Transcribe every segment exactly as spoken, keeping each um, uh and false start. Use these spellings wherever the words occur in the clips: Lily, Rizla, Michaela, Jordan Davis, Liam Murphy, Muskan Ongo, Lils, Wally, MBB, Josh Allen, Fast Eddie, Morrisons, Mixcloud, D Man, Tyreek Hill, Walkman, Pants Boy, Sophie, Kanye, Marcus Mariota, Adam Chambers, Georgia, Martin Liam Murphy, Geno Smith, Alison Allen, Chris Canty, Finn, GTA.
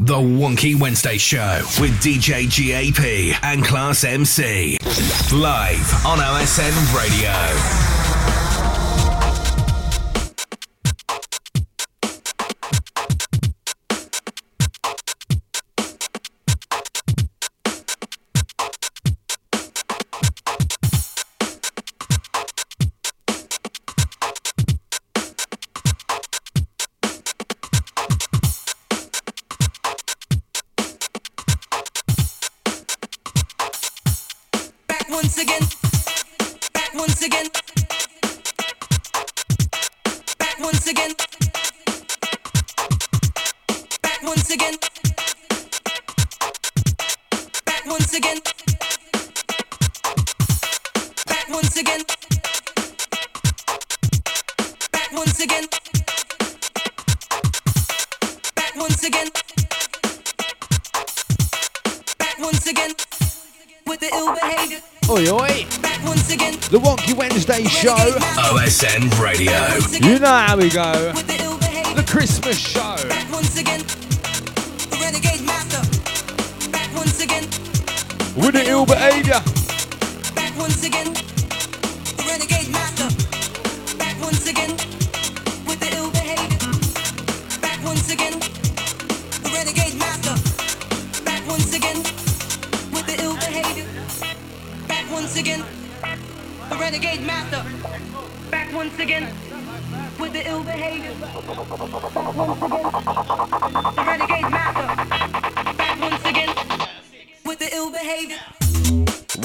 The Wonky Wednesday Show with D J G A P and Class M C. Live on O S N Radio. Show O S N Radio. You know how we go. The Christmas show. Back once again. The renegade master. Back once again. With the ill behaviour. Back once again. The renegade master. Back once again. With the ill behaviour. Back once again. The renegade master. Back once again. With the ill behaviour. Back once again. The renegade master, back once again with the ill behavior. The renegade master, back once again with the ill behavior.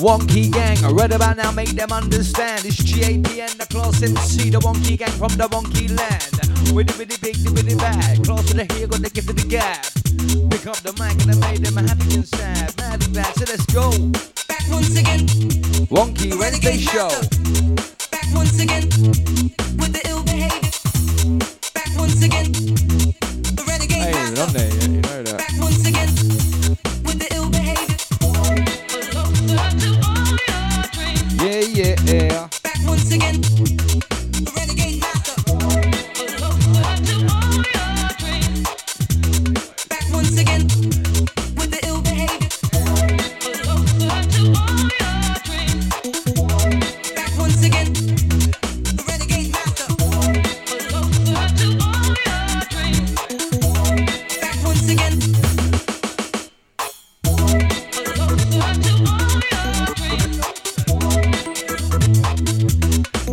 Wonky gang, I read about now, make them understand. It's G A P and the Class M C, the wonky gang from the wonky land. With the bitty big, the bitty bag, class to the here, got to give to the gap. Pick up the mic and I made them happy and sad. Mad and glad, so let's go. Back once again. Wonky the Wednesday Show. Master. Back once again with the ill behavior. Back once again. The renegade. I ain't even on there yet, you know that. Back once again with the ill behavior. Yeah, yeah, yeah. Back once again. The renegade master. Back once again.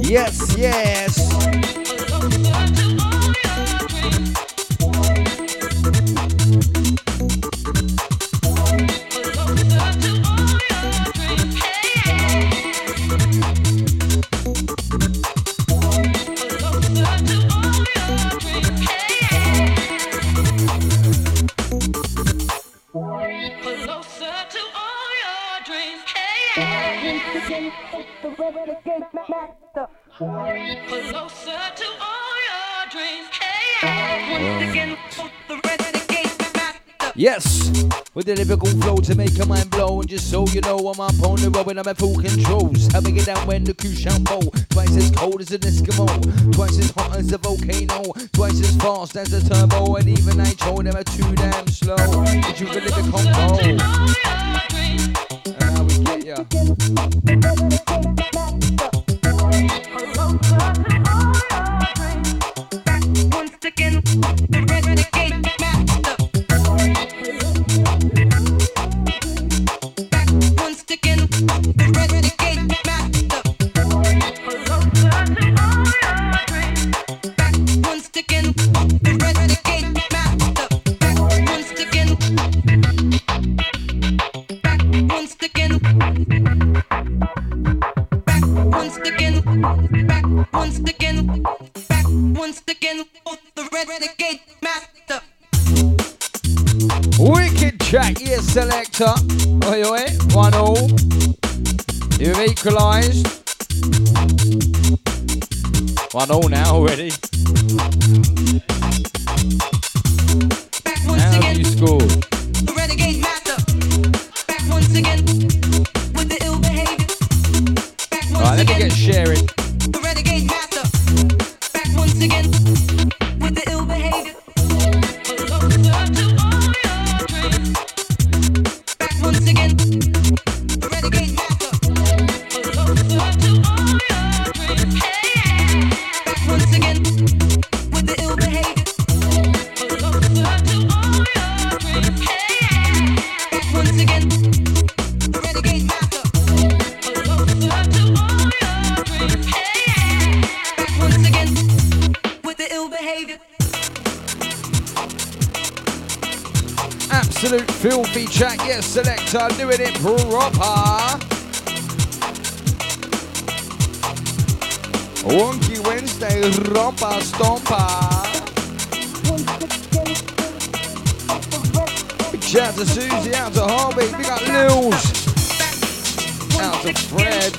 Yes, yes. Yes, with the lyrical flow to make your mind blow. And just so you know, I'm up on the road and I'm at full controls. Having it down when the crew shout bow. Twice as cold as an Eskimo, twice as hot as a volcano, twice as fast as a turbo. And even I told them I'm too damn slow. Did you really the combo? And how we get ya. Back once again, the renegade master. Jack, yes, selector. Oi, oi, one all. You've equalised. One all now already. Back once now again. You scored. The renegade master. Back once again with the ill behaviour. Back once right, again. Let me get sharing. The renegade master. Back once again with the ill behaviour. absolute filthy track. Yes, selector doing it proper. Wonky Wednesday, romper, stomper. Big shout to Susie, out to Harvey, big up Lils, out to Fred.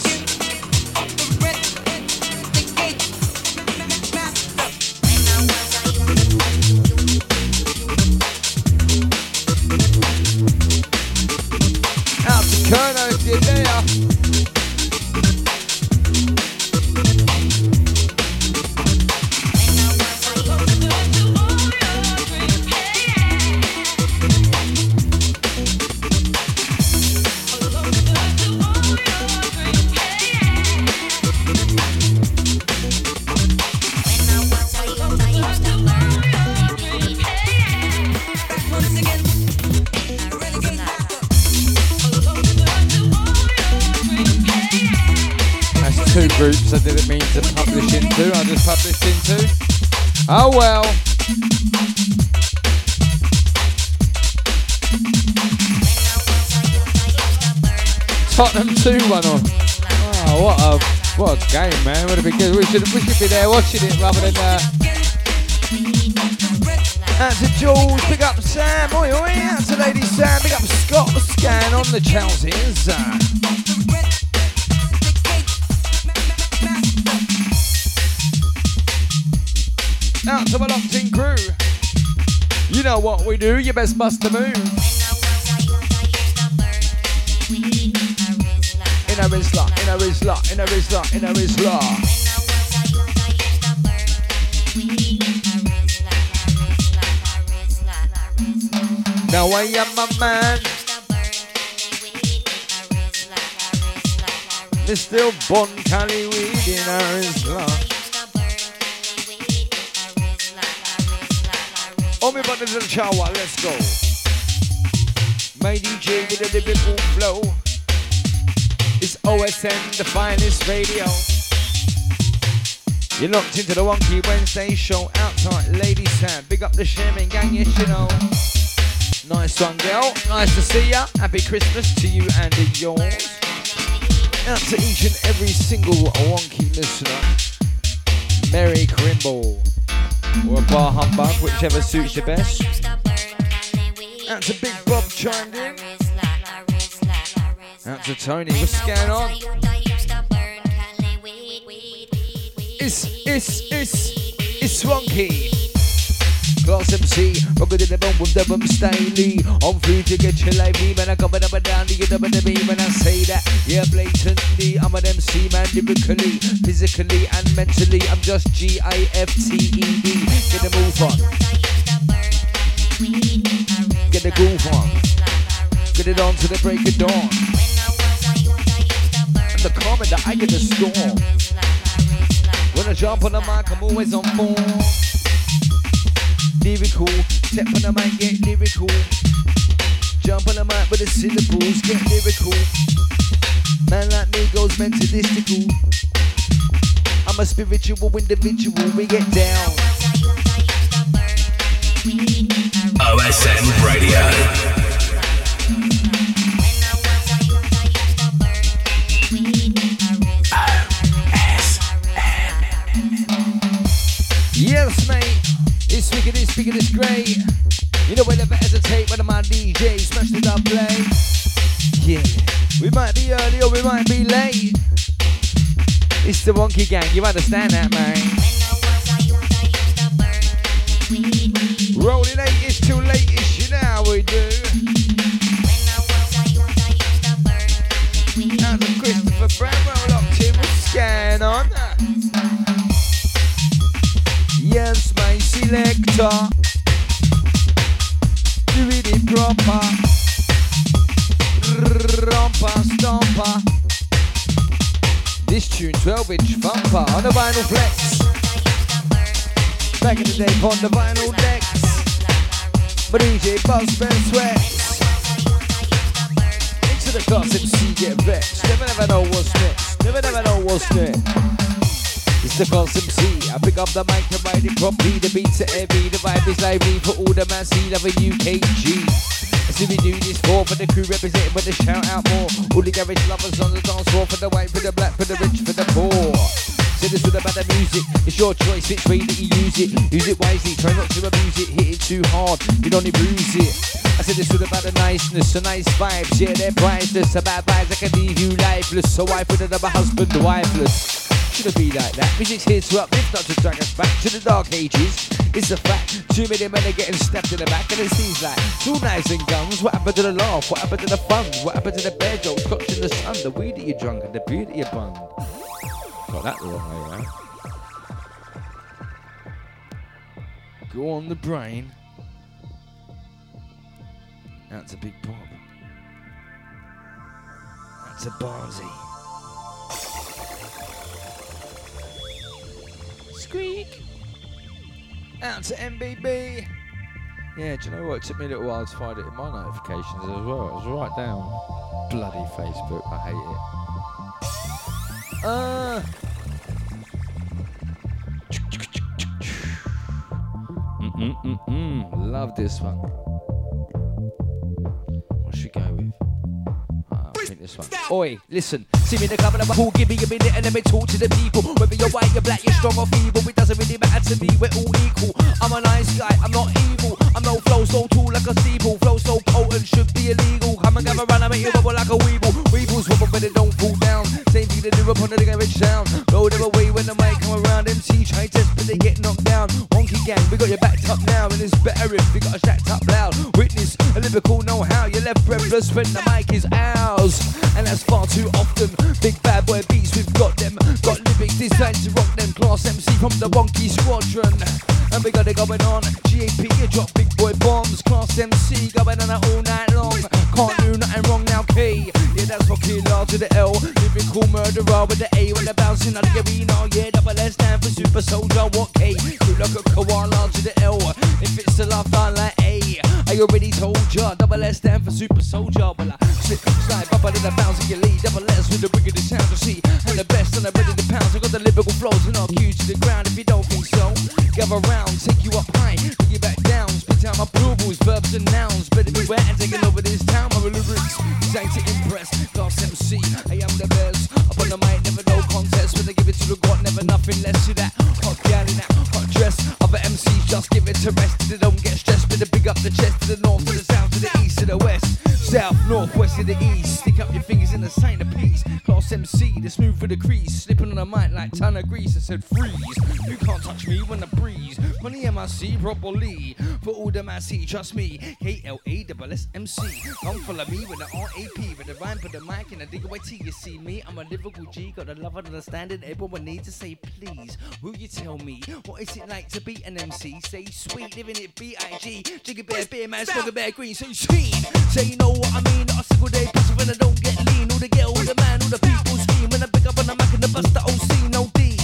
Groups I didn't mean to publish into, I just published into. Oh well. Tottenham two one on. Oh, what a what a game, man! Would have been good. We should we should be there watching it rather than. Uh... Out to Jules, big up Sam, oi oi. Out to Lady Sam, big up Scott Muskan on the Chelsea's. Out to my locked-in crew. You know what we do, you best bust the move. In a Rizla, in a Rizla, in a Rizla, in a Rizla. Now I am a man. Mister Bon Cali weed in a Rizla. Hold me buttons and shower, let's go. My D J with a lyrical flow. It's O S N, the finest radio. You're locked into the Wonky Wednesday show. Outside, Lady Sam, big up the Sherman gang, yes you know. Nice one, girl, nice to see ya. Happy Christmas to you and to yours. Out to each and every single wonky listener. Merry Crimble. Or a bar humbug, whichever suits you best. Out to Big Bob chimed in. Out to Tony, what's going on? It's, it's, it's, it's Wonky. Class M C, rockin' to the bum with the bum Stanley. I'm free to get your lively, man. I come up and down, you double the beam. When I say that, yeah, blatantly, I'm an M C, man, lyrically, physically, and mentally. I'm just G I F T E D. Get the move on. Get the groove on. Get it on to the break of dawn. And the comment that I get the storm. When I jump on the mic, I'm always on form. Lyrical, step on the mic, get lyrical. Jump on the mic with the syllables, get lyrical. Man like me goes mentalistical. I'm a spiritual individual, we get down. O S N Radio. O S N. Yes, mate. It's wicked, it's wicked, it's great. You know I never hesitate when I'm on D J, smash the dub play. Yeah, we might be early or we might be late. It's the Wonky Gang, you understand that, man. Rolling eight-ish till late-ish, you know how we do. Now the Christopher Brown roll up to the scan on. Yes, my selector. Do it proper. Romper, stomper. This tune, twelve-inch bumper on the vinyl flex. Back in the day on the vinyl decks. But D J Buzz Ben sweats. Into the Class M C get vexed. Never never know what's next. Never never know what's next. It's the Class M C, I pick up the mic and write it properly. The beats are heavy, the vibe is lively. For all the man see, love a U K G. It's do we do this for? For the crew representing with a shout out more. All the garage lovers on the dance floor. For the white, for the black, for the rich, for the poor. Tell us all about the music. It's your choice which way that you use it. Use it wisely, try not to abuse it. Hit it too hard, you'd only bruise it. I said it's all about the niceness, the nice vibes. Yeah, they're priceless, the bad vibes that can leave you lifeless. So wife with another husband, wifeless. Shouldn't be like that. Music's here to uplift, not to drag us back to the dark ages. It's a fact. Too many men are getting stabbed in the back, and it seems like it's all knives and guns. What happened to the laugh? What happened to the fun? What happened to the bear dog, scotch in the sun, the weed that you drunk, and the beer that you bung? Got that the wrong way around. Go on the brain. That's a big pop. That's a barsy. Squeak! Out to M B B! Yeah, do you know what? It took me a little while to find it in my notifications as well. It was right down. Bloody Facebook, I hate it. Uh. Mm-mm-mm-mm. Love this one. What should we go with? This one. Oi, listen, see me in the club and I'm cool, give me a minute and let me talk to the people. Whether you're white, you're black, you're strong or feeble, it doesn't really matter to me, we're all equal. I'm a nice guy, I'm not evil, I'm no flow so tall like a steeple, flow so potent should be illegal. Come and gather around, I make you rubble like a weevil. Weevils rubble but they don't fall down, same thing they do upon the garage sound. Blow them away when the mic come around, M C try test but they get knocked down. Wonky gang, we got your backed up now and it's better if we got us stacked up loud. Witness a lyrical know-how, you're left breathless when the mic is ours. And that's far too often. Big bad boy beats, we've got them. Got lyrics designed to rock them. Class M C from the Wonky Squadron. And we got it going on. G A P, you drop big boy bombs. Class M C going on it all night long. Can't do nothing wrong now, K. Yeah, that's for killer to the L. Lyrical murderer with the A. When they're bouncing out of the arena. Yeah, double S stand for super soldier. What K? You look at koala to the L. If it's the love, I like A. I already told ya, double S stand for super soldier. Well, I slip, slide, bump out in the bounds of your lead. Double S with the wicked sound to see. And the best, and I'm ready to pounce. I got the lyrical flows and I'll cue to the ground. If you don't think so, gather round, take you up high, bring you back down. Spit out my plurals, verbs and nouns. Better beware and taking over this town. My lyrics designed to impress. Class M C, I am the best. Up on the mic, never no contest. When I give it to the God, never nothing less. See that hot gal in that hot dress. Other M Cs just give it to rest. They don't get stressed. Better big up the chest. To the north, to the south, to the east, to the west, south, north, west, to the east. Stick up your fingers in the sign of peace. Class M C, the smooth for the crease. Slipping on a mic like ton of grease. I said freeze. You can't touch me when I breeze. Money M I C properly. For all the massy, trust me. K L A S S M C. Come follow me with the R A P. With the rhyme, put the mic in the D O I T. You see me, I'm a lyrical G. Got a love and understanding. Everyone needs to say please. Will you tell me what is it like to be an M C? Say sweet, living it B I G. Jiggy bear, beer man, smoking bear green. Say sweet. Say you know what I mean. Not a single day passive when I don't get lean. All the girl, all the man, all the people scheme. When I pick up on the mic and the bust, I don't see no D.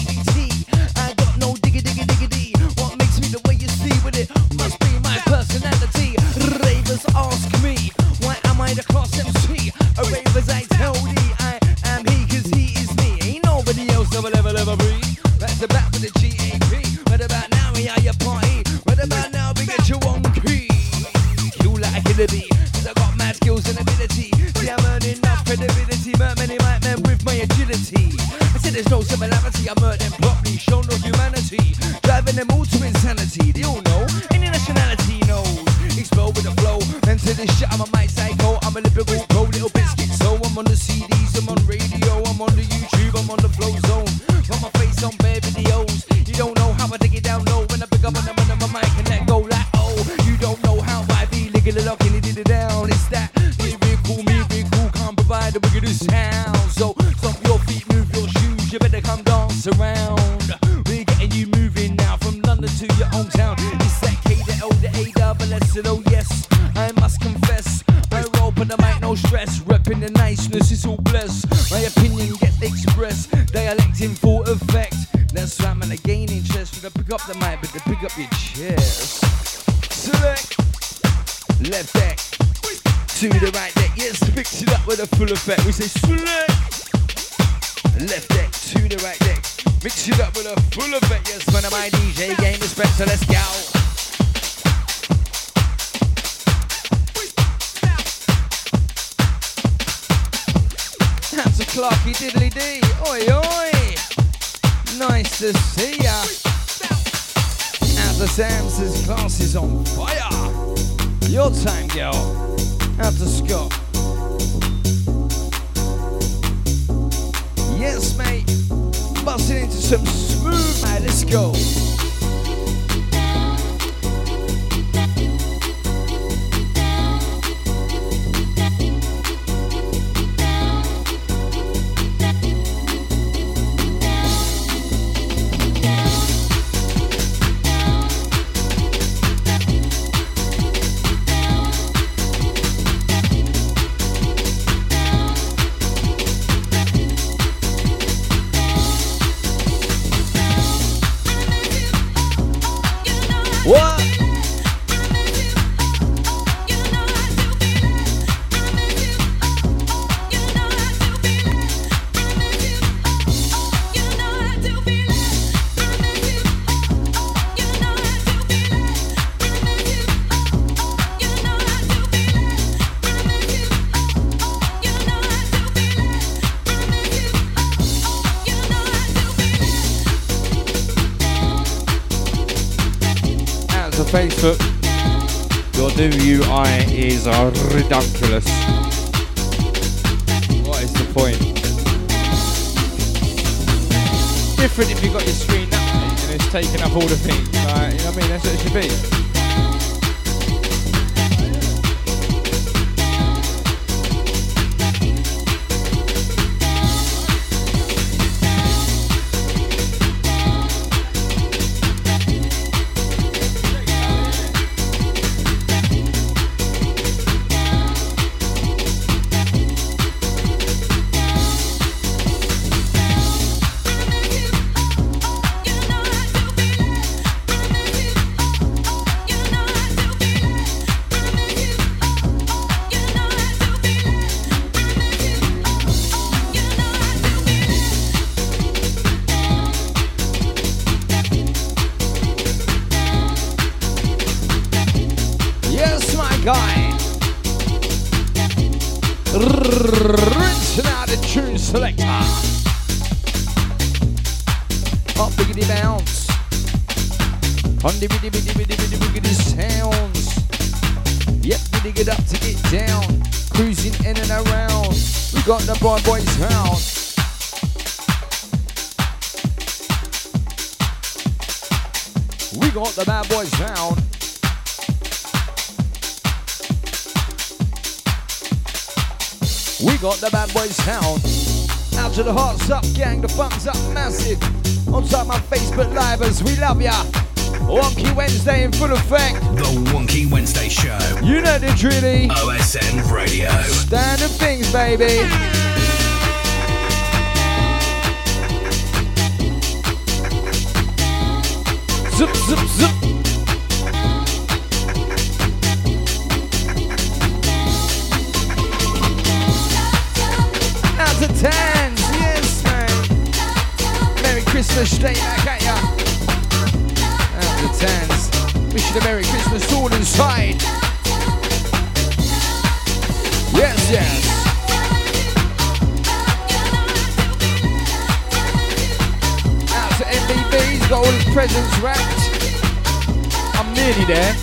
I got no diggy diggy diggy D. What makes me the way you see with it must be my personality. Ravers ask me, why am I the class M C? A ravers I tell thee, I am he, cause he is me. Ain't nobody else that will ever, ever be. That's the back for the G A P. Right about now we are your party. Right about now we get you on key. You like a bee, cause I got mad skills and ability. See I'm earning enough credibility. Murk many white men with my agility. I said there's no similarity, I murk them properly. Show no humanity, driving them all to insanity. They all know, any nationality knows. Explode with the flow, and to this shit I'm a mic psycho. I'm a lyrical pro, little biscuit. So I'm on the C Ds, I'm on radio, I'm on the YouTube, I'm on the flow zone. Got my face on bare videos. You don't know how I dig it down low. When I pick up on the man on my mic and let go like oh. You don't know how I be licking it up and it did it down. It's that lyrical, miracle, can't provide the wickedest sound. So stop your feet, move your shoes, you better come dance around. We're getting you moving now from London to your hometown. It's that K, the L, the A, double S, and oh yes, I must confess. I roll but I might no stress, repping the niceness, it's all blessed. My opinion gets expressed, dialect in full effect. That's right man, I gain interest when I pick up the mic, but they pick up your chest. Select, left deck, to the right deck, yes, fix it up with a full effect. We say select, left deck, to the right deck, mix it up with a full effect. Yes, man, my D J gain respect, so let's go. Clarky diddly dee. Oi oi. Nice to see ya. At the Samsons, class is on fire. Your time, girl. Out to Scott. Yes, mate. Busting into some smooth, mate. Let's go. Facebook, your W I is uh, ridiculous. What is the point? Different if you've got your screen up and it's taking up all the things. Like, you know what I mean? That's what it should be. Sound out to the hearts up gang, the thumbs up massive on top my Facebook livers. We love ya. Wonky Wednesday in full effect. The Wonky Wednesday Show. You know the drilly. O S N Radio. Standard things, baby. Zip, zip, zip. Tans, yes, man. Merry Christmas, stay back at ya. And the Tans, wish you a Merry Christmas all inside. Yes, yes. Out to M B B, he's got all his presents wrapped. I'm nearly there.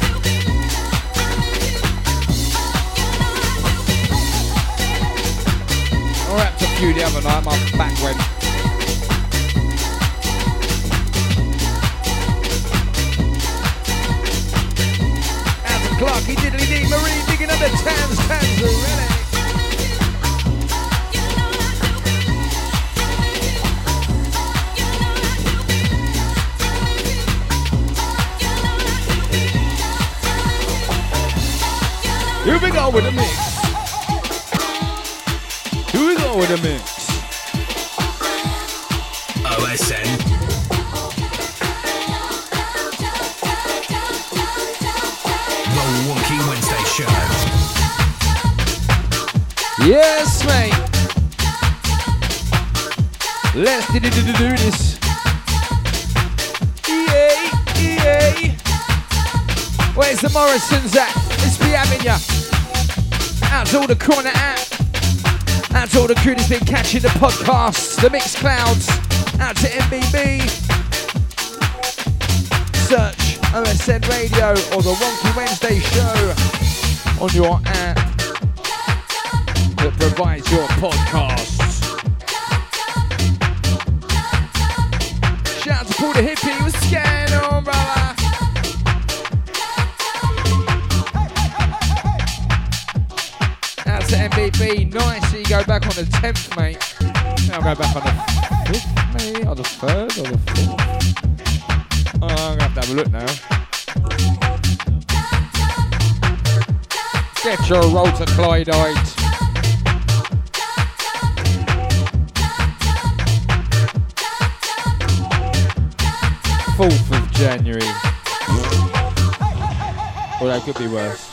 I wrapped a few the other night, my back went. Out to Clarky, diddly dee, Marie, digging up the Tans, Tans, really. Here we go with the mix. With a mix. O S N. The Wonky Wednesday Show. Yes, mate. Let's do this. E A, E A. Where's the Morrisons at? Let's be having ya. Out to all the corner at. out to all the crew that's been catching the podcasts, the Mixclouds, out to M B B. Search O S N Radio or the Wonky Wednesday Show on your app that provides your podcasts. Shout out to Paul the Hippie, what's going on, brother? M B B, nice that you go back on the tenth, mate. Now I'll go back on the fifth, maybe, or the third, or the fourth. Oh, I'm going to have to have a look now. Get your roll to Clydide. fourth of January. Or that could be worse.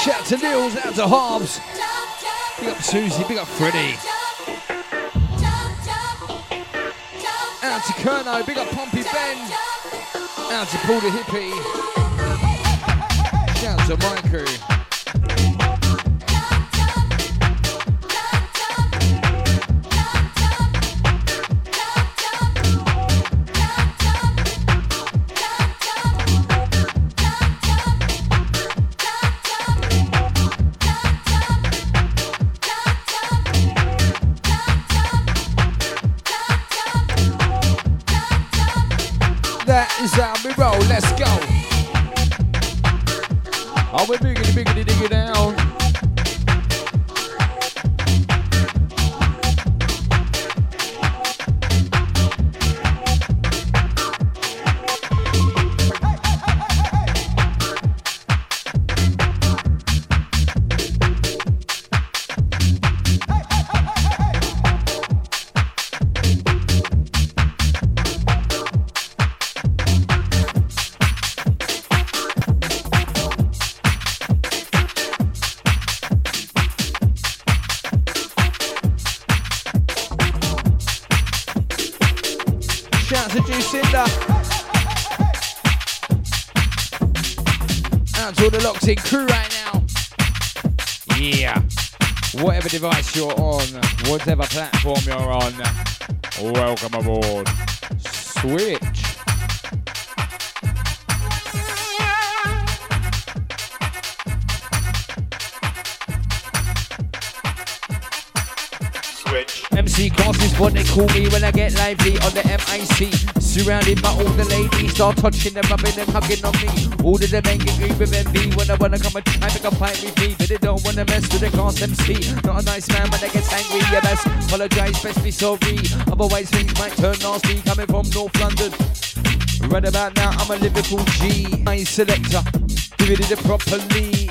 Shout out to Lils, out to Harbs. Big up Susie, big up Freddie. Out to Kerno, big up Pompey Ben. Out to Paul the Hippie. Shout out to my crew. Let's go. Oh, we're biggity biggity diggy down. Crew right now. Yeah. Whatever device you're on, whatever platform you're on, welcome aboard. Switch. Switch. M C class is what they call me when I get lively on the M A C. Surrounded by all the ladies, start touching them, rubbing them, hugging on me. All of the men get green with envy. When I wanna come and try, make a fight with me, but they don't wanna mess with the Class M C. Not a nice man when I get angry. Yeah, best apologise, best be sorry. Otherwise things might turn nasty. Coming from North London, right about now I'm a Liverpool G. My selector, give it properly.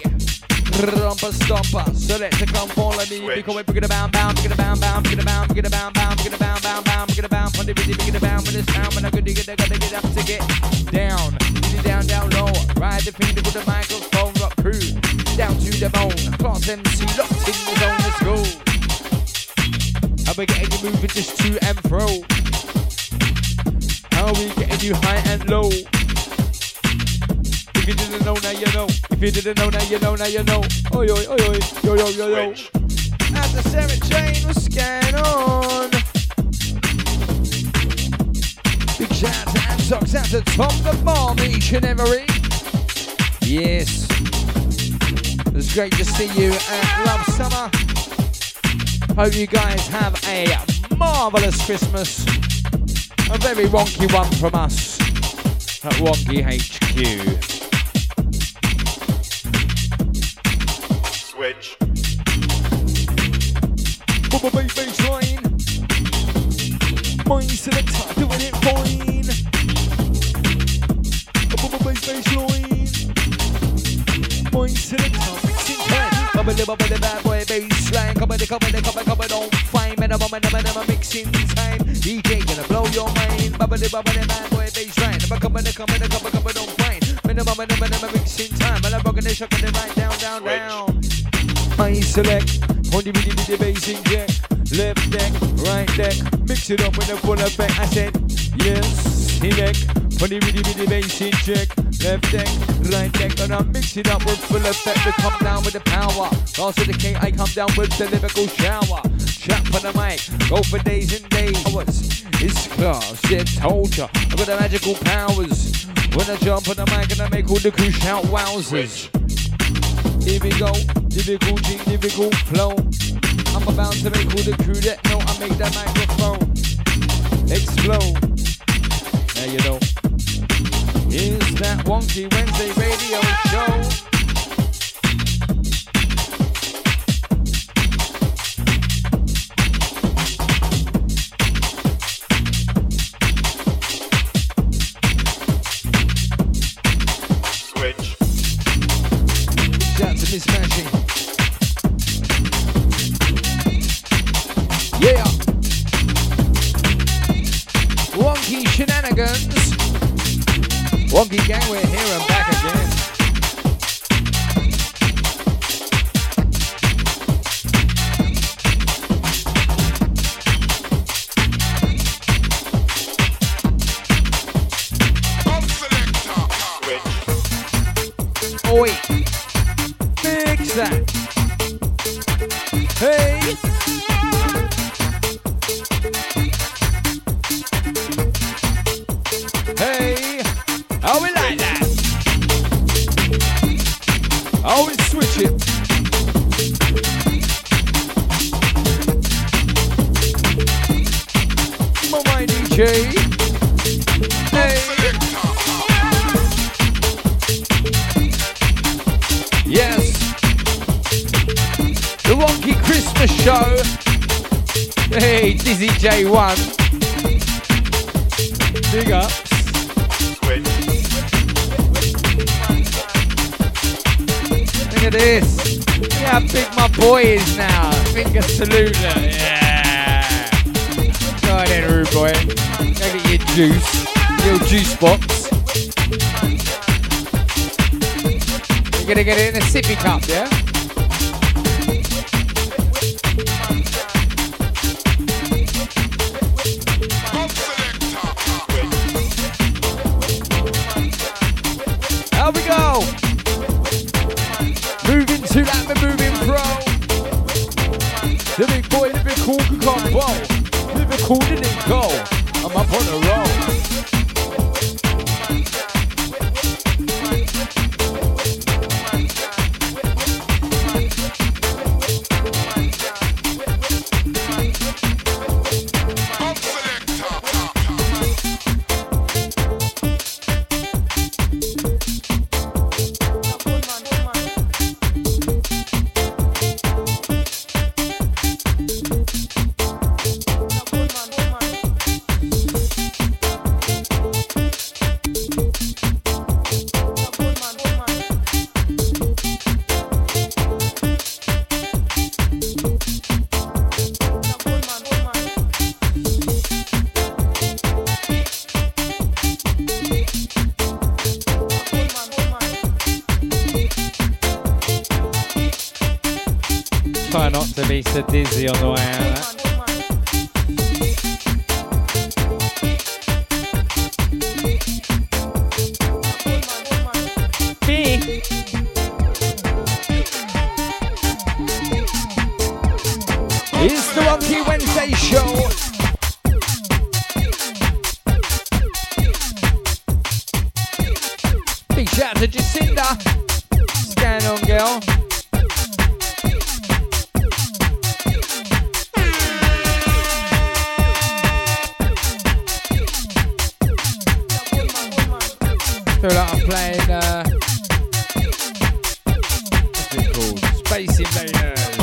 Rumpa stomper, selector come follow me. We call it bring it bound, bound, bring it bound, bound, bring it bound, bring it bound, bound, bring it bound, bound, bound, bring it bound. When they busy, bring it bound. When it's down, when I could get, I gotta get up to get down. Really down, down low. Ride the finger with the microphone, rock crew down to the bone. Class M C locked in the zone. Let's go. How we getting you moving just to and fro? How we getting you high and low? If you didn't know, now you know. If you didn't know, now you know, now you know. Oi, oi, oi, oi, yo, yo, yo, yo. At the Sarah Jane, what's going on? Big shout out to Antox, out to Tom the Bomb, each and every. Yes. It was great to see you at Love Summer. Hope you guys have a marvellous Christmas. A very wonky one from us at Wonky H Q. Switch. Bubba baby train. Mine selector doing it fine. Bubba baby train. Mine selector mixing time. Bubba the bubba the bad boy baseline. Come on, come on, come on, come on, don't find me. I'm on, I'm on, mixing time. D J gonna blow your mind. Bubba the bubba the bad boy baseline. Come on, come on, come on, come on, don't find me. I'm on, I'm on, I'm on, mixing time. I'm rocking the shock and the right down, down, down. I select, only with the bass inject. left deck, right deck, mix it up with the full effect. I said, yes, he neck, put the really, really bass in check. Left deck, right deck, and I mix it up with full effect. To come down with the power, also the king, I come down with the lyrical shower. Chat for the mic, go for days and days. Hours. It's class, yeah, told ya. I've got the magical powers. When I jump on the mic and I make all the crew shout wowzers. Here we go, difficulty, difficult flow. I'm about to make all the crew that know I make that microphone explode. Now you know. Here's that Wonky Wednesday radio show. Shout out to Miss Mashing. Yeah. Wonky shenanigans. Wonky gang, we're here and back again. Oi, fix that. Hey, hey, how we like that? How we switch it? Come on, my D J. Hey. The show. Hey, Dizzy J one. Big ups. Switch. Look at this. Look how big my boy is now. Finger salute. Yeah. Go on then, rude boy. Go get your juice. Your juice box. You're going to get it in a sippy cup, yeah? Who did it go? I'm up on the so dizzy on the way out. It's the Wonky Wednesday show. Big shout out to Jacinda. Scan on, girl. Feel like I'm playing, uh, what's it called? Space Invaders.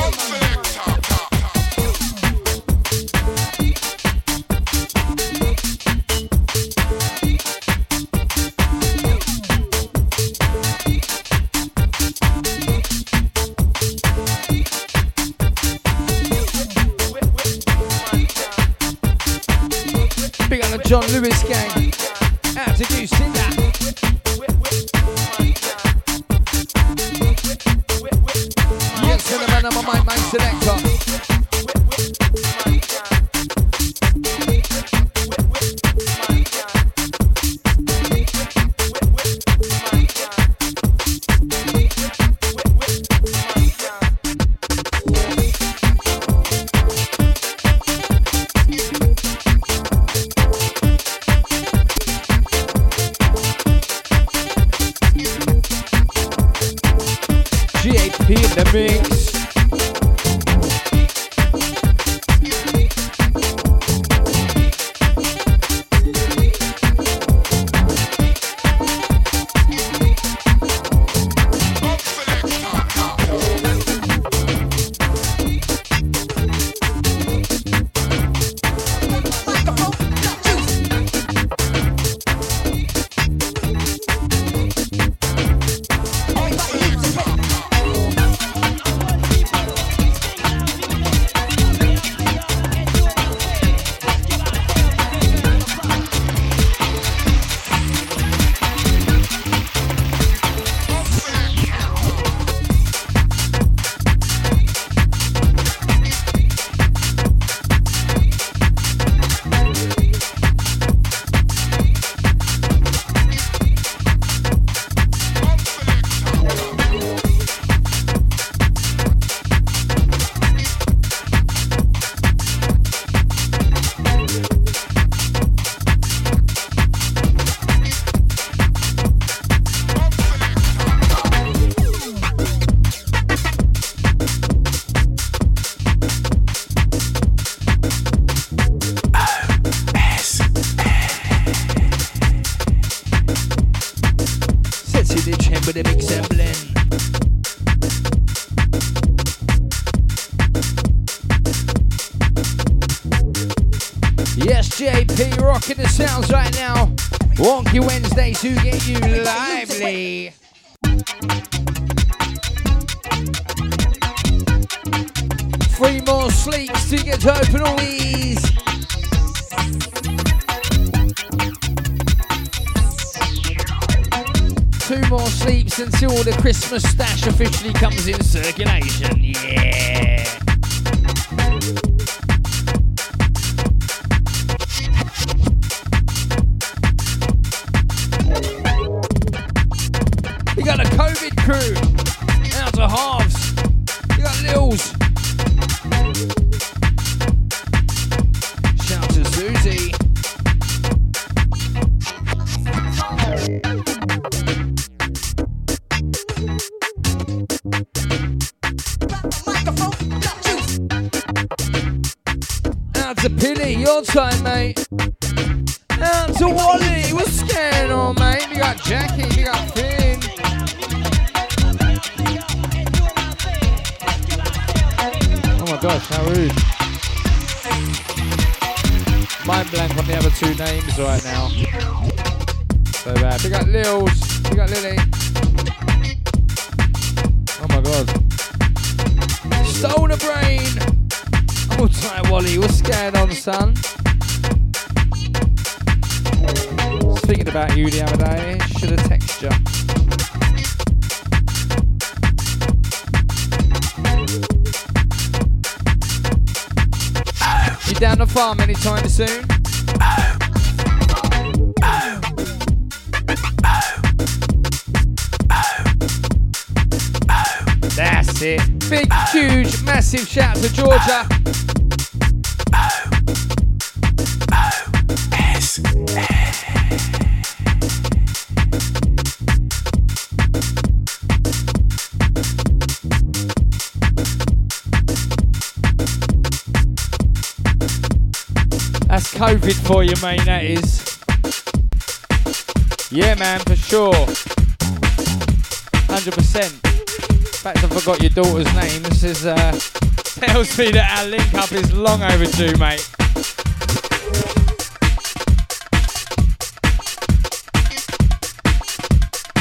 Big up the John Lewis gang. Out to do Cinder. Yes, and the man on my mic, man selector. U K G rocking the sounds right now. Wonky Wednesdays who get you lively. Three more sleeps to get to open all these. Two more sleeps until the Christmas stash officially comes in circulation. Yeah. You got a COVID crew out to halves. You got Lils. Shout to Susie. Out to Pilly, your time, mate. Out to Wally, what's going on, mate? You got Jackie, you got Finn. Oh my gosh, how rude. Mind blank on the other two names right now. So bad. We got Lils, we got Lily. Oh my god. Stole the brain! All tight, Wally, what's going on, son? Speaking about you the other day, should have texted you. You down the farm anytime soon? Oh. Oh. Oh. Oh. Oh. That's it. Big, oh. huge, massive shout to Georgia. Oh. Oh. S. That's COVID for you, mate, that is. Yeah, man, for sure. one hundred percent. In fact, I forgot your daughter's name. This is, uh, tells me that our link up is long overdue, mate.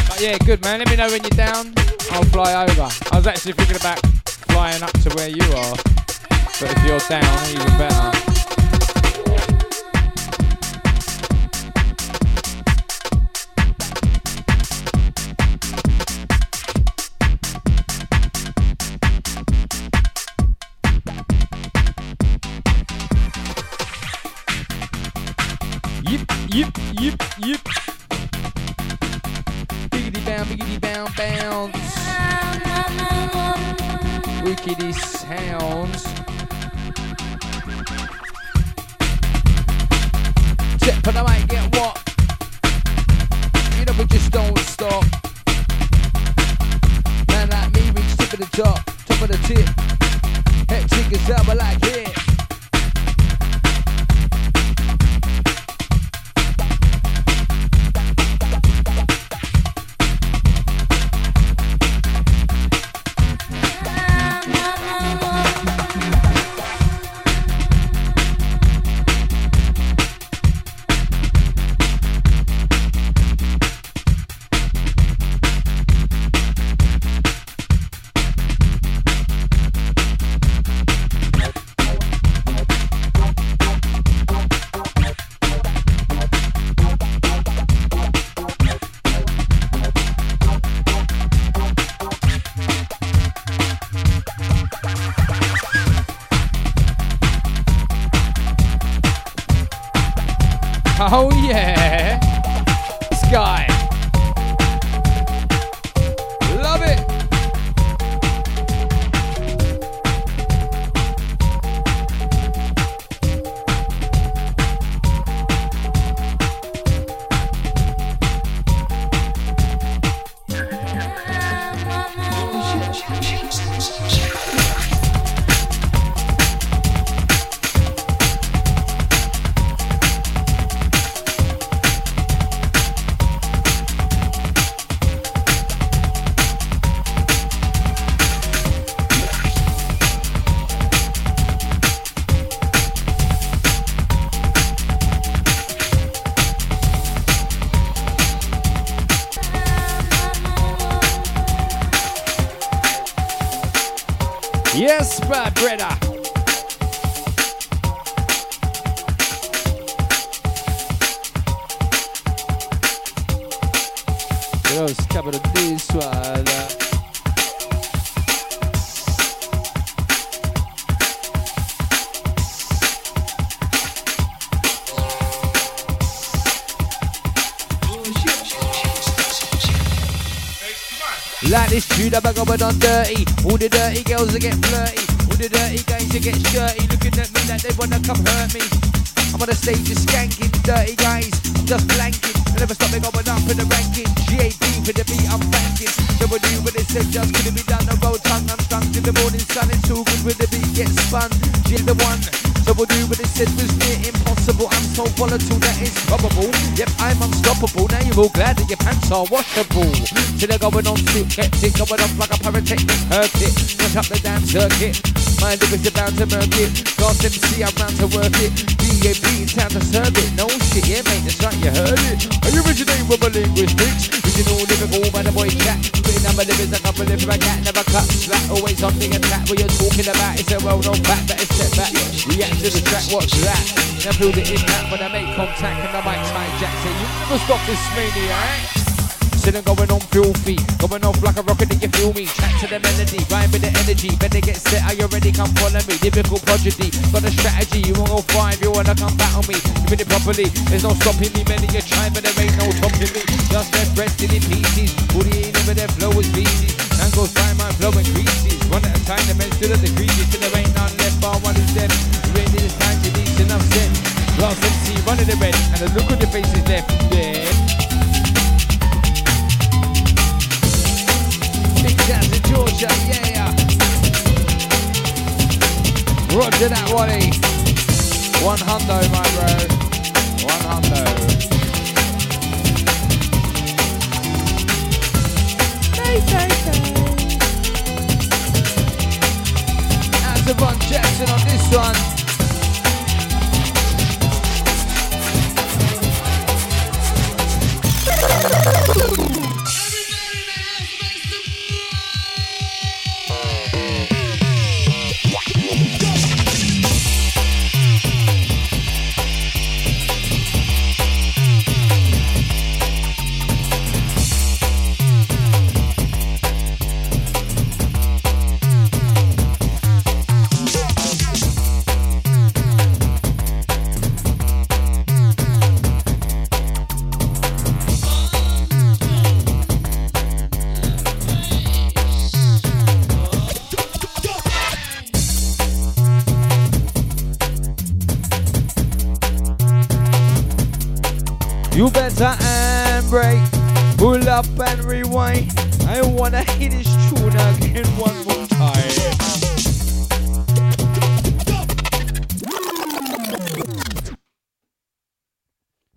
But yeah, good, man. Let me know when you're down. I'll fly over. I was actually thinking about flying up to where you are. But if you're down, even better. Yip, yip, yip. Biggity bound, biggity bound, bounce. Wickedy sounds. Check for the mic, get what? You know, we just don't stop. Man like me, we just tip of the top, top of the tip. Head tickets up, I like it. Oh yeah, Sky. Love it. Yes, my brother. Los cabros de Suada. Like this tune, I'm going on dirty. All the dirty girls that get flirty, all the dirty gangs that get shirty, looking at me like they wanna come hurt me. I'm on the stage just skanking, dirty guys, just blanking. I never stop me going up in the ranking. G A B for the beat, I'm banking. Never knew when they said just couldn't be done. The road tongue, I'm drunk in the morning sun. It's all good when the beat gets spun. G the one. Double do what it said was near impossible. I'm so volatile that it's probable. Yep, I'm unstoppable. Now you're all glad that your pants are washable. Till they're going on too hectic, going off like a pyrotechnic circuit. Push up the damn circuit. Mind if it's about to murk it. Class M C, I'm round to work it. D A B, time to serve it. No shit, yeah mate, that's right, you heard it. I originate with my linguistics. Original lyrical by the boy Jack. Written number lyrics, I can't believe I cat. Never cut slack, always on the attack. What you're talking about is a well-known fact that is set back. React to the track, watch that. Now feel the impact when I make contact and the mic's hijacked. So you never stop this maniac. Still I'm going on filthy, going off like a rocket and you feel me. Track to the melody, rhyme with the energy. Better get set, are you ready? Come follow me. Difficult prodigy, got a strategy. You won't go find, you wanna come battle me. Doing it properly, there's no stopping me. Many a chime but there ain't no topping me. Just left resting in pieces, all the aim of their flow is easy. Man goes by my flow increases. One at a time, the men still at the creases. Till there ain't none left, bar one is them. It's time to need enough set. Last M C running the red, and the look on the face is left there. Big shout to Georgia, yeah. Roger that, Wally. One hundo, my bro. One hundo. Nice, nice, nice. That's a Von Jackson on this one. You better and break, pull up and rewind. I wanna hit this tune again one more time.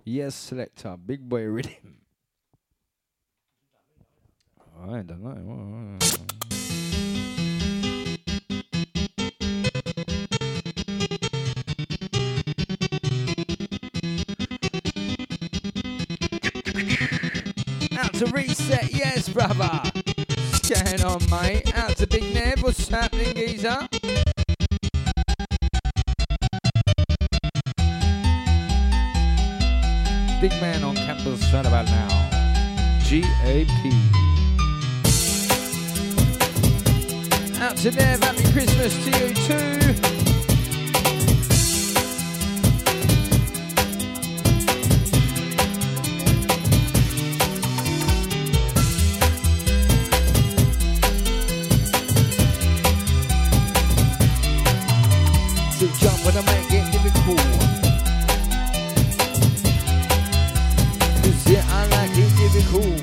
Yes, selector, big boy rhythm. I don't know. Out to reset, yes, brother. What's going on, mate? Out to Big Neb, what's happening, geezer? Big man on campus, right about now. G A P. Out to Neb, happy Christmas to you too. Jump when I might get living cool. Cause yeah, I like it living cool.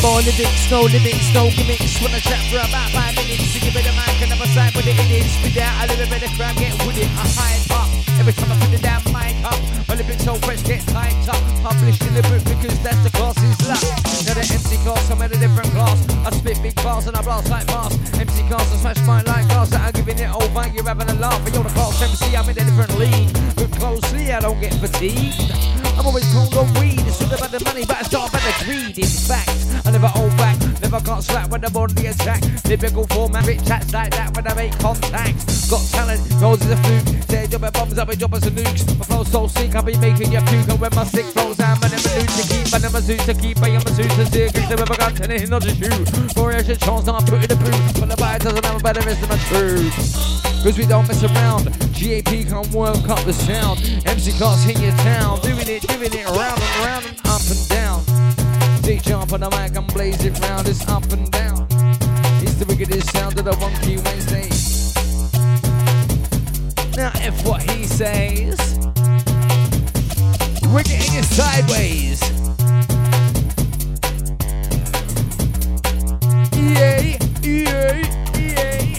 More lyrics, no limits, no gimmicks. When I chat for about five minutes, so give it a mic and I'm aside with it in it. Spit out a little bit of crap, get wooded, I hide up. Every time I put the damn mic up, my lyrics so fresh get hyped up. Published in the book because that's the class's luck. Now the M C class, I'm in a different class. I spit big bars and I blast like bars. Empty cars and smash mine like cars that I'm giving it all back. You're having a laugh, but you're the class M C. I'm in a different league. Look closely, I don't get fatigued. I'm always cold on weed. It's all about the money, but it's not about the greed. In fact, I never hold back. Never got slack when I'm on the attack. Typical format, rich chats like that when I make contacts. Got talent, rolls is a fluke. They're dropping bombs, I'll be dropping some nukes. My flow's so sick, I'll be making you puke. And when my stick rolls down, man, I'm a loot to keep. Man, I'm a zoo to keep. I am a zoo to see. Cause never got ten in, not just you. For a chance, now I put in the boot. But the bite doesn't have a better rest of my truth. Cause we don't mess around. G A P can't work up the sound. M C class in your town. Doing it, doing it, round and round and up and down. They jump on the mic and blaze it round. It's up and down. It's the wickedest sound of the Wonky Wednesday. Now if what he says, we're getting it sideways. Yay, yay, yay.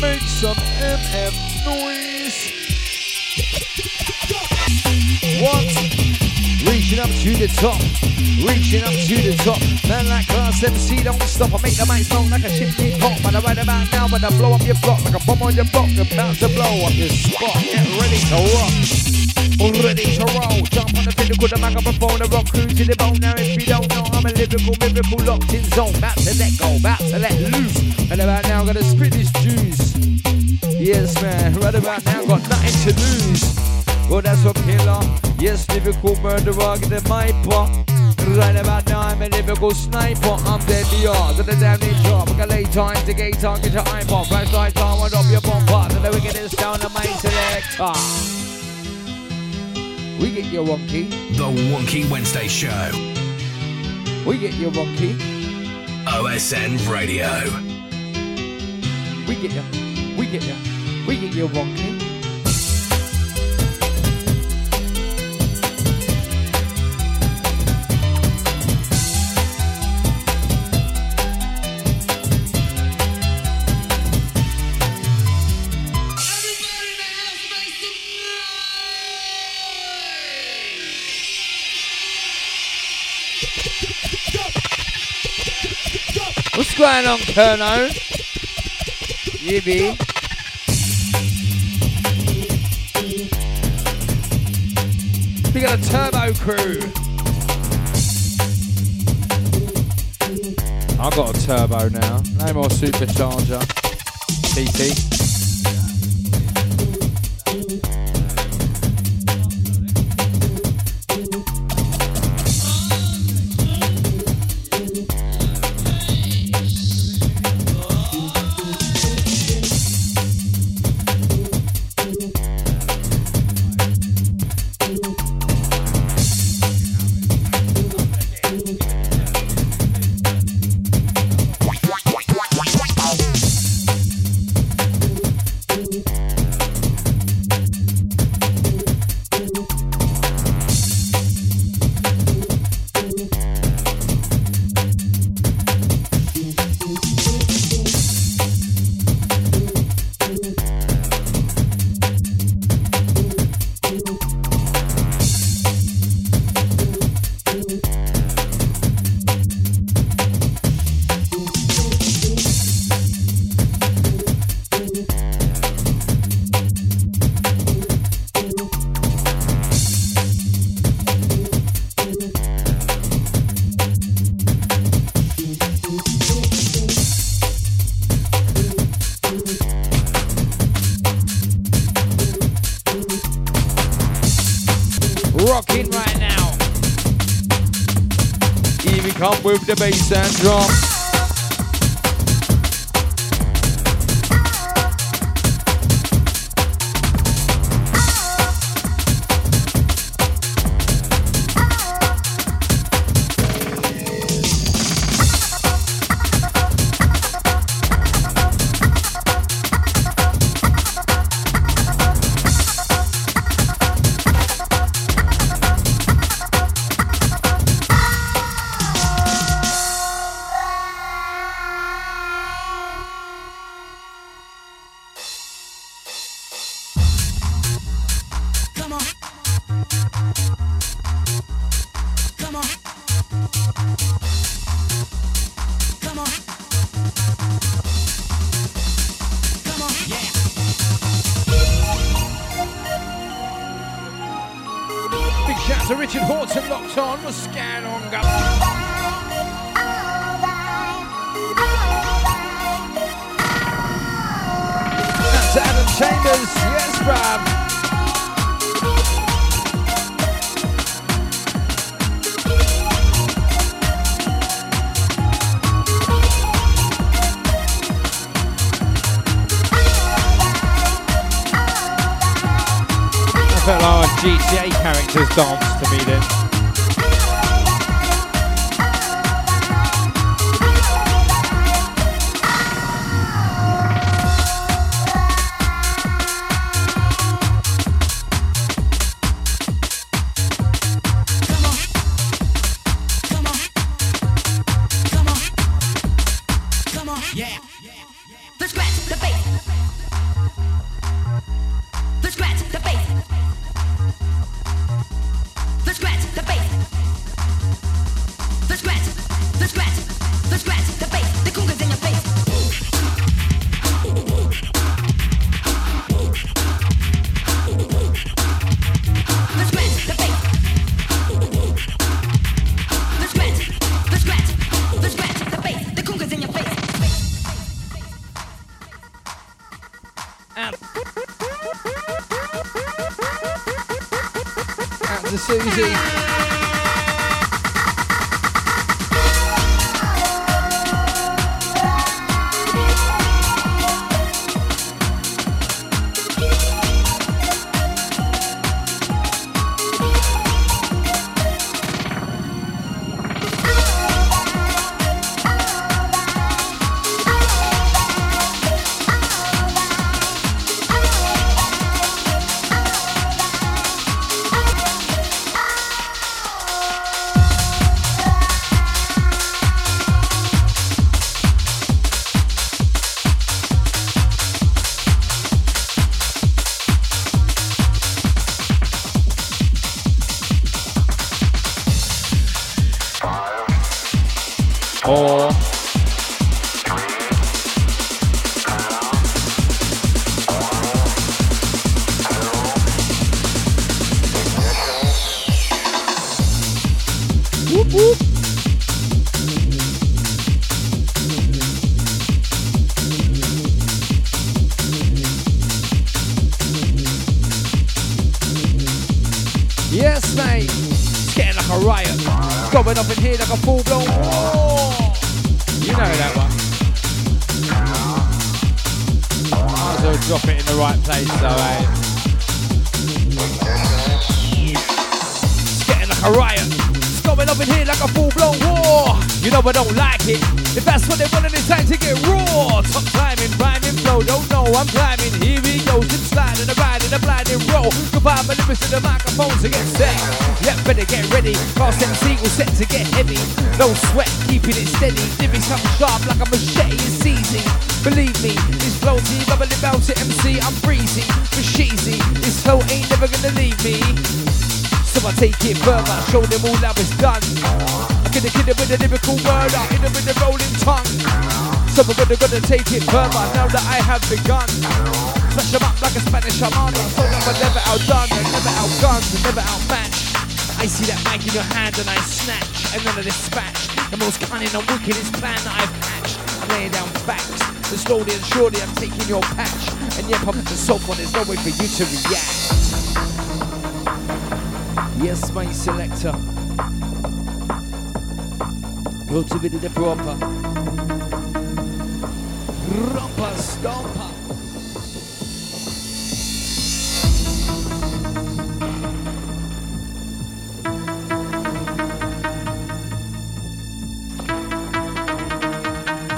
Make some M M noise. What? Reaching up to the top. Reaching up to the top. Man like Class M C don't stop. I make the mic smoke like a chimney pot. But I write about now, but I blow up your block. Like a bomb on your block, you're about to blow up your spot. Get ready to rock. Ready to roll. Jump on the pinnacle, the microphone, the rock crew to the bone. Now if you don't know, I'm a lyrical, miracle, locked in zone. About to let go, about to let loose. And about now, I'm gonna spit this juice. Yes, man, right about now, got nothing to lose. Well, that's what killer. Yes, lyrical murderer, get the mic pop. Right about now, I'm a lyrical sniper. I'm dead, the odds at the damn near drop. I got late time to gate time, get your iPod. Flash light time, one up your bomb part. And then we get this down to my selector. We get your wonky. The Wonky Wednesday Show. We get your wonky. O S N Radio. We get ya, we get ya, we get ya wonky. What's going on, Kerno? Yibby. We got a turbo crew. I've got a turbo now. No more supercharger. With the bass and drum. out to Richard Horton, locked on, Muskan Ongo. Adam Chambers, yes, bruv. I felt like G T A characters dance to me then. Come on, come on, come on, come on, yeah. Let's scratch the bass. Let's scratch the bass. Class M C was set to get heavy. No sweat, keeping it steady. Living something sharp like a machete, it's easy. Believe me, this flow to you, bubbling about it, M C. I'm breezy, but sheezy. This flow ain't never gonna leave me. So I take it further, show them all how it's done. I could have kid it with a lyrical murder, hit it with a rolling tongue. So I'm gonna, gonna take it further, now that I have begun. Flash them up like a Spanish armada, so that we're never outdone, and never outgunned, and never outmatched. I see that mic in your hand and I snatch another dispatch. The most cunning and wickedest plan that I've hatched. I'm laying down facts, and slowly and surely I'm taking your patch. And yep, I'm the soap one, there's no way for you to react. Yes, my selector. Go to be the proper. Romper, stomper.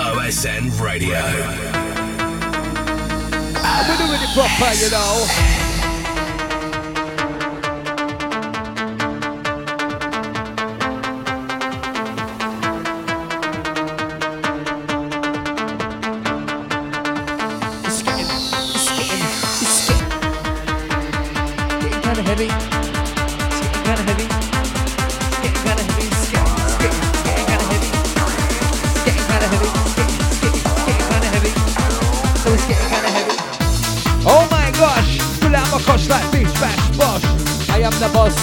O S N Radio. We're doing it proper, you know. It's getting, it's getting, it's getting, getting kind of heavy. It's getting kind of heavy. It's getting kind of heavy. It's getting, it's getting, getting kind of heavy. It's getting kind of heavy. It's getting kinda heavy. Oh my gosh, pull out my gosh like bitch bash bosh. I am the boss,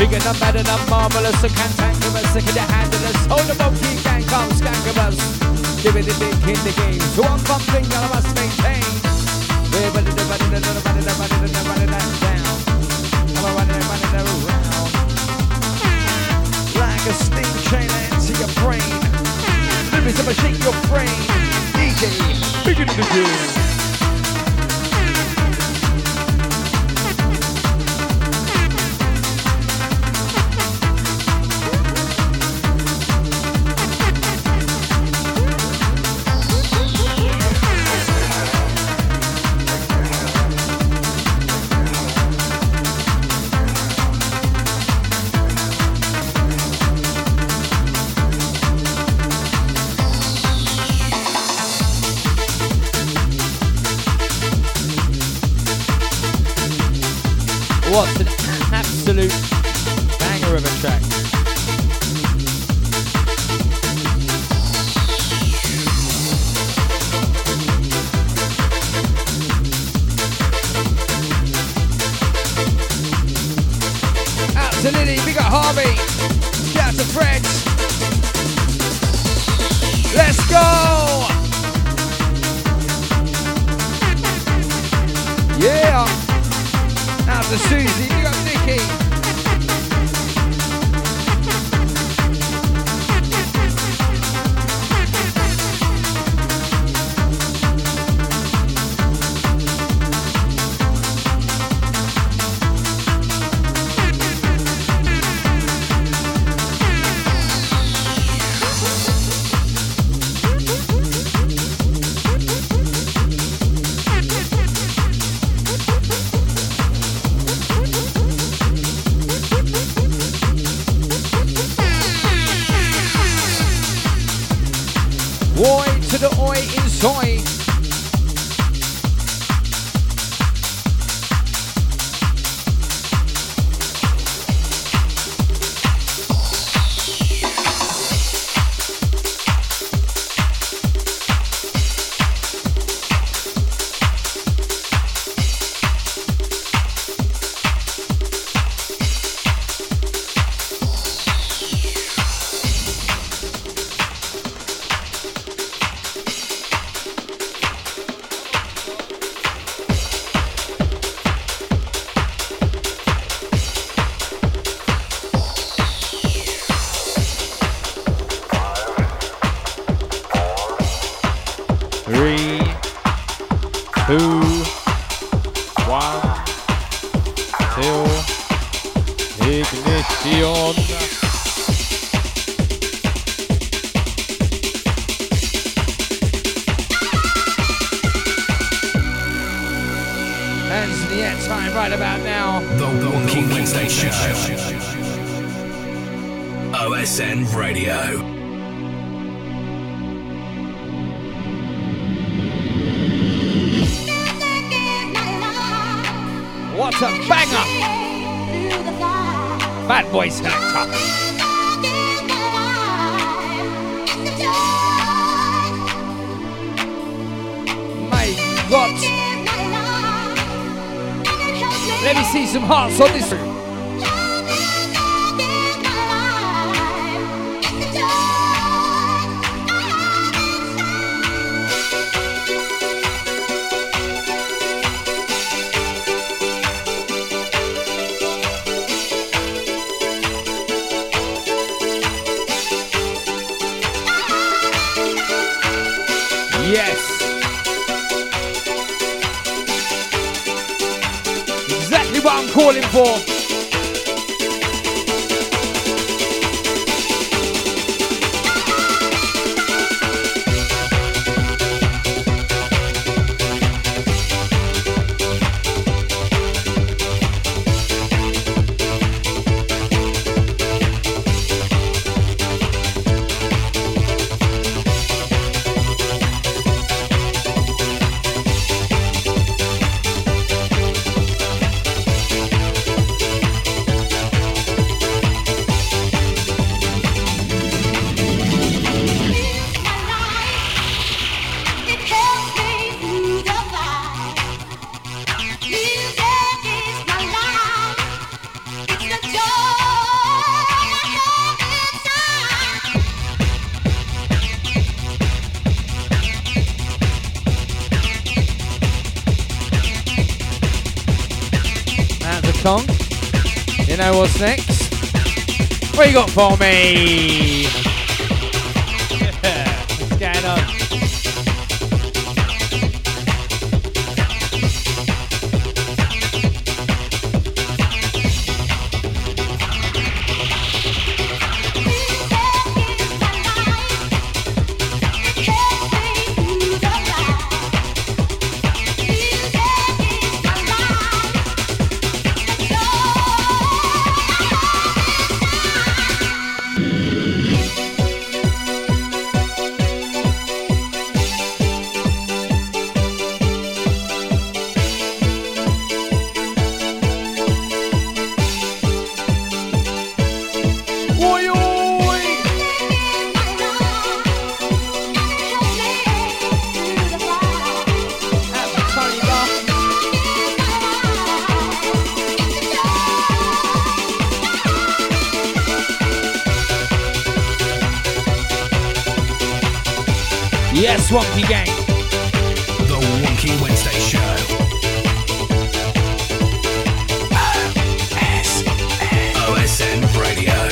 Bigger than mad and I'm marvellous, and cantankerous, and can you handle us? All the Wonky gang can't skanker us. Give it a dick in the game, so I'm bumping and I must maintain. We're running and running and running and running and running and down. I'm running and running and around. Like a steam train into your brain. Lyrics that shake your brain. D J, bigger than the game. What's an absolute banger of a track. Out to Lily, we got Harvey. Shout out to Fred. Let's go! Yeah! Out to Susie, you got Nikki. Toy. song. You know what's next? What you got for me? What's going on? Wonky Gang. The Wonky Wednesday Show. O S N. O S N Radio.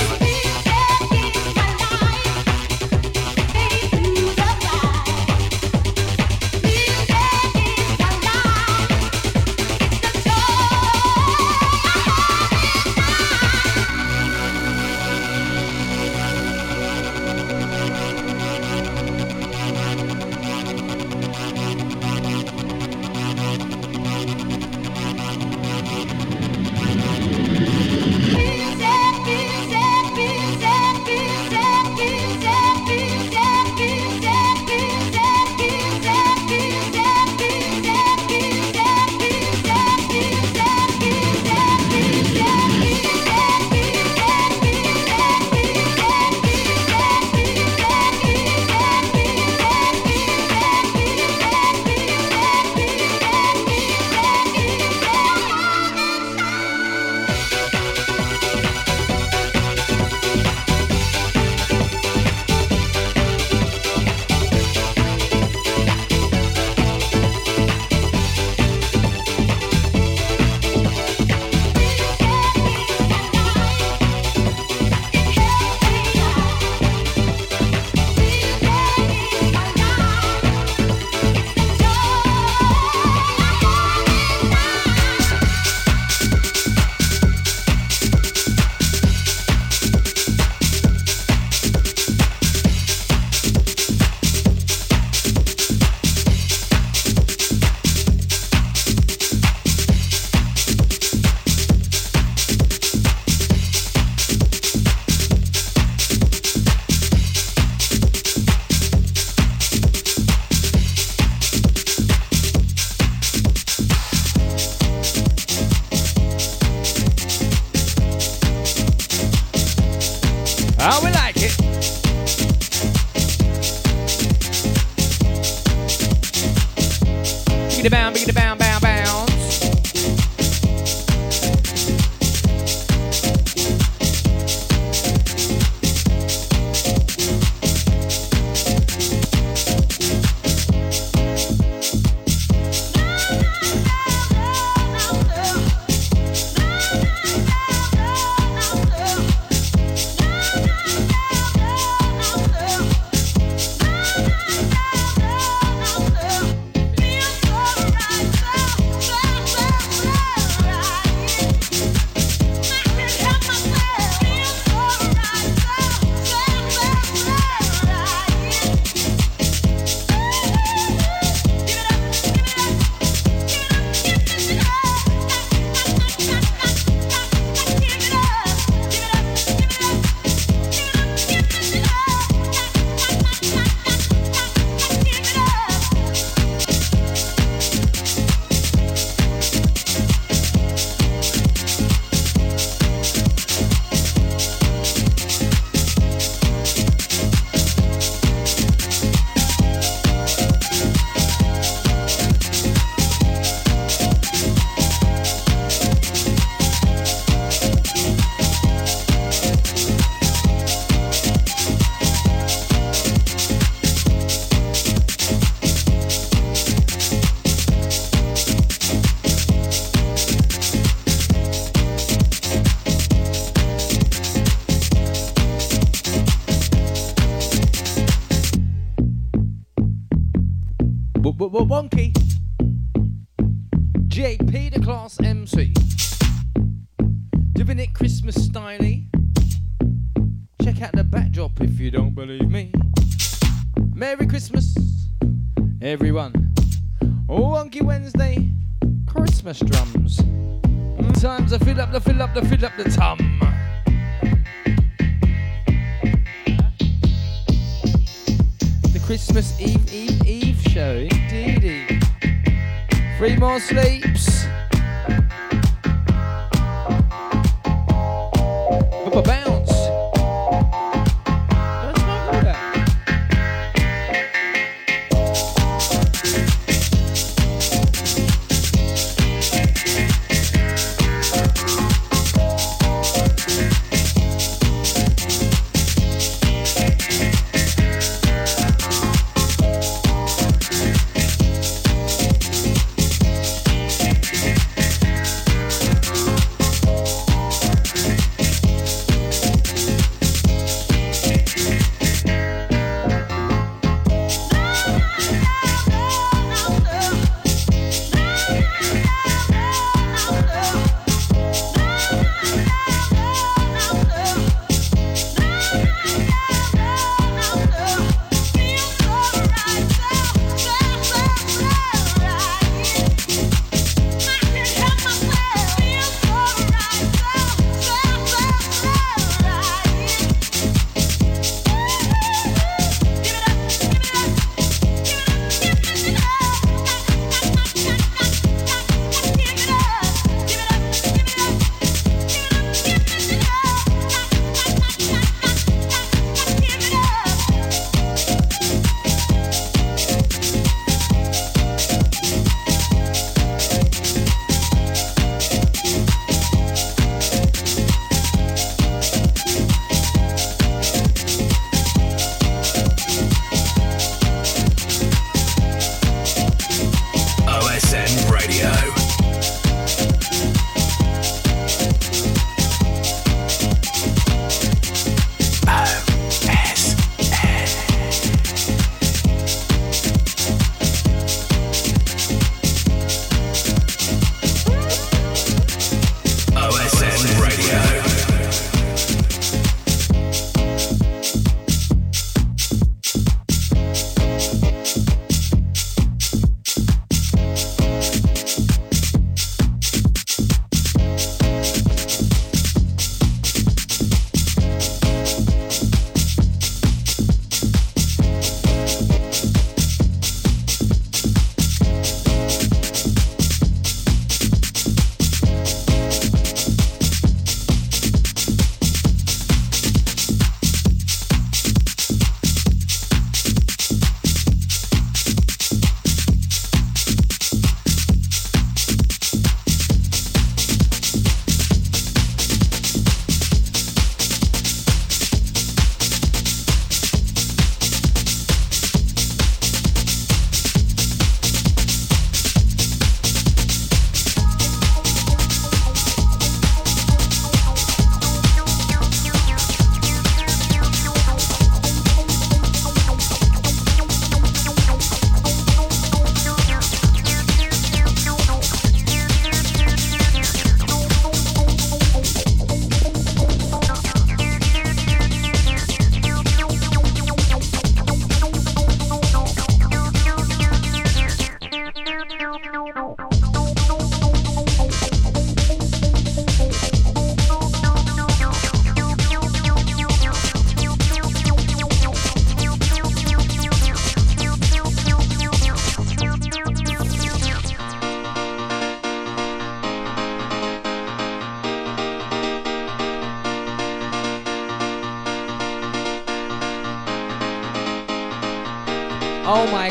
Wonky. J P the Class M C. Doing it Christmas styly. Check out the backdrop if you don't believe me. Merry Christmas, everyone. Wonky Wednesday, Christmas drums. Times I fill up the fill up the fill up the tum. The Christmas Eve Eve Eve show, indeedy. Three more sleeps. Bounce. That's not good.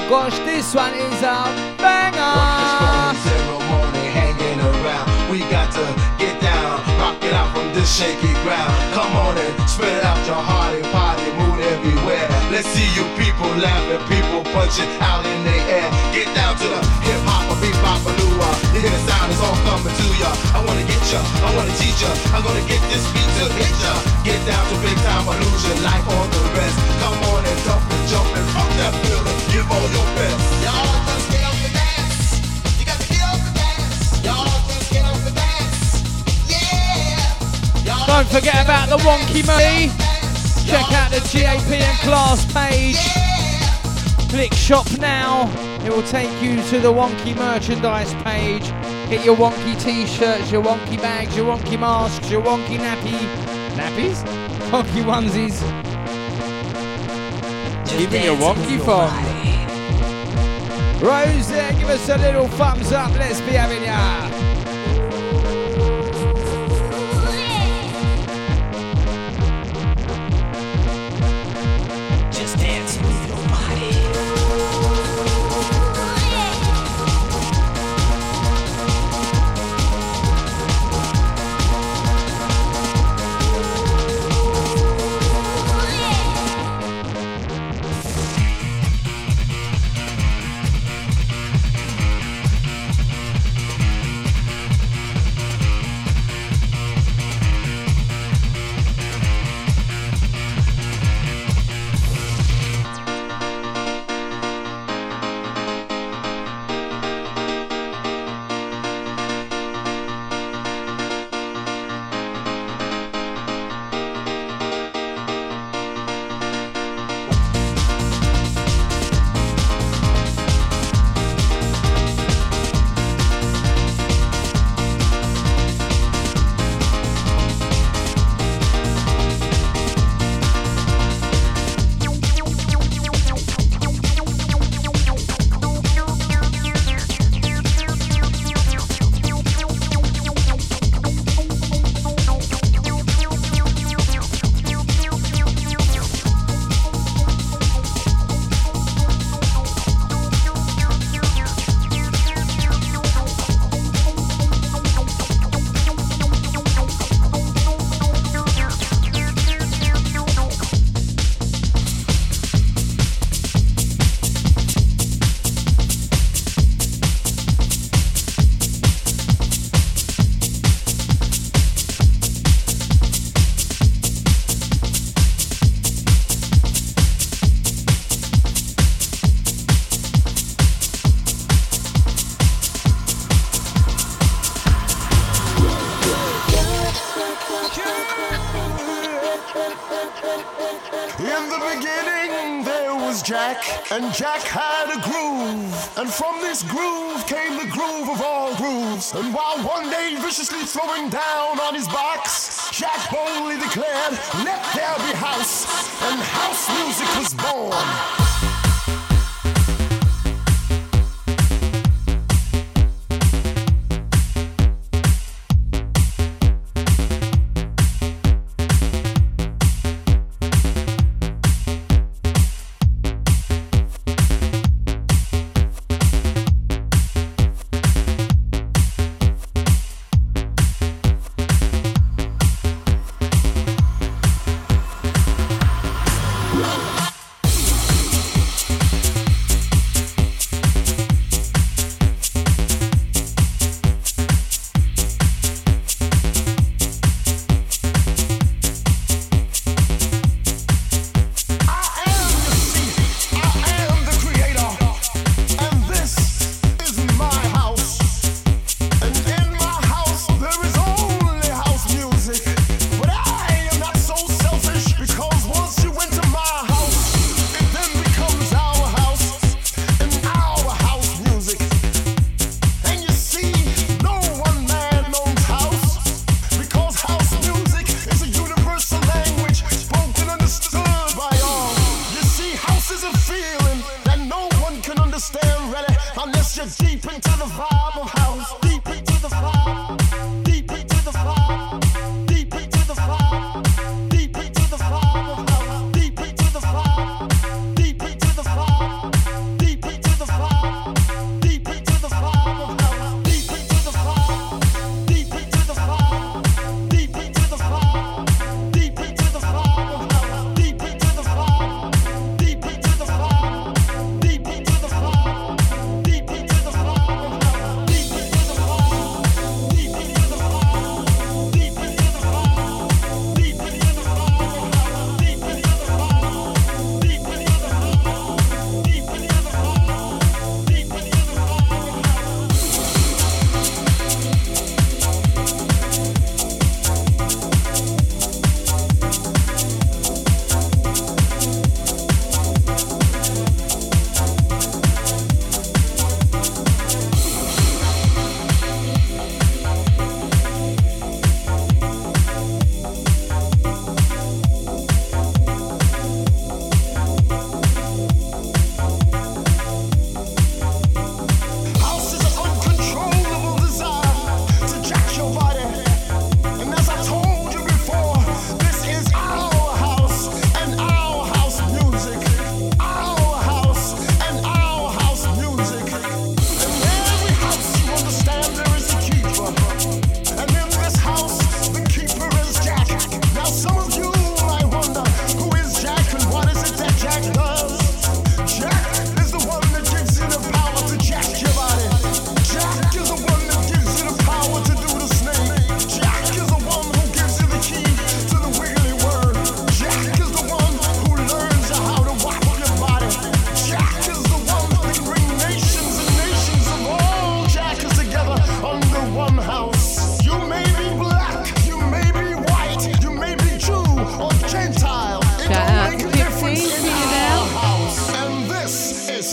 Gosh, this one is a banger! Breakfast ceremony hanging around. We got to get down, rock it out from this shaky ground. Come on and spread out your heart and party, mood everywhere. Let's see you people laughing, people punching out in the air. Get down to the hip hop or bebop or luau. You hear the sound, it's all coming to ya. I wanna get ya, I wanna teach ya. I'm gonna get this beat to hit ya. Get down to big time illusion, like all the rest. Come on and dump and jump and fuck that feeling. Give all your best. Y'all Don't forget about the Wonky Money. Check out the G A P and Class page. Click shop now. It will take you to the Wonky merchandise page. Get your wonky t-shirts, your wonky bags, your wonky masks, your wonky nappy... Nappies? Wonky onesies. Just give me a wonky phone. Rose there, give us a little thumbs up. Let's be having ya. And Jack had a groove, and from this groove came the groove of all grooves. And while one day viciously throwing down on his box, Jack boldly declared, "Let there be house," and house music was born.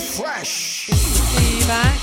is fresh. Be back.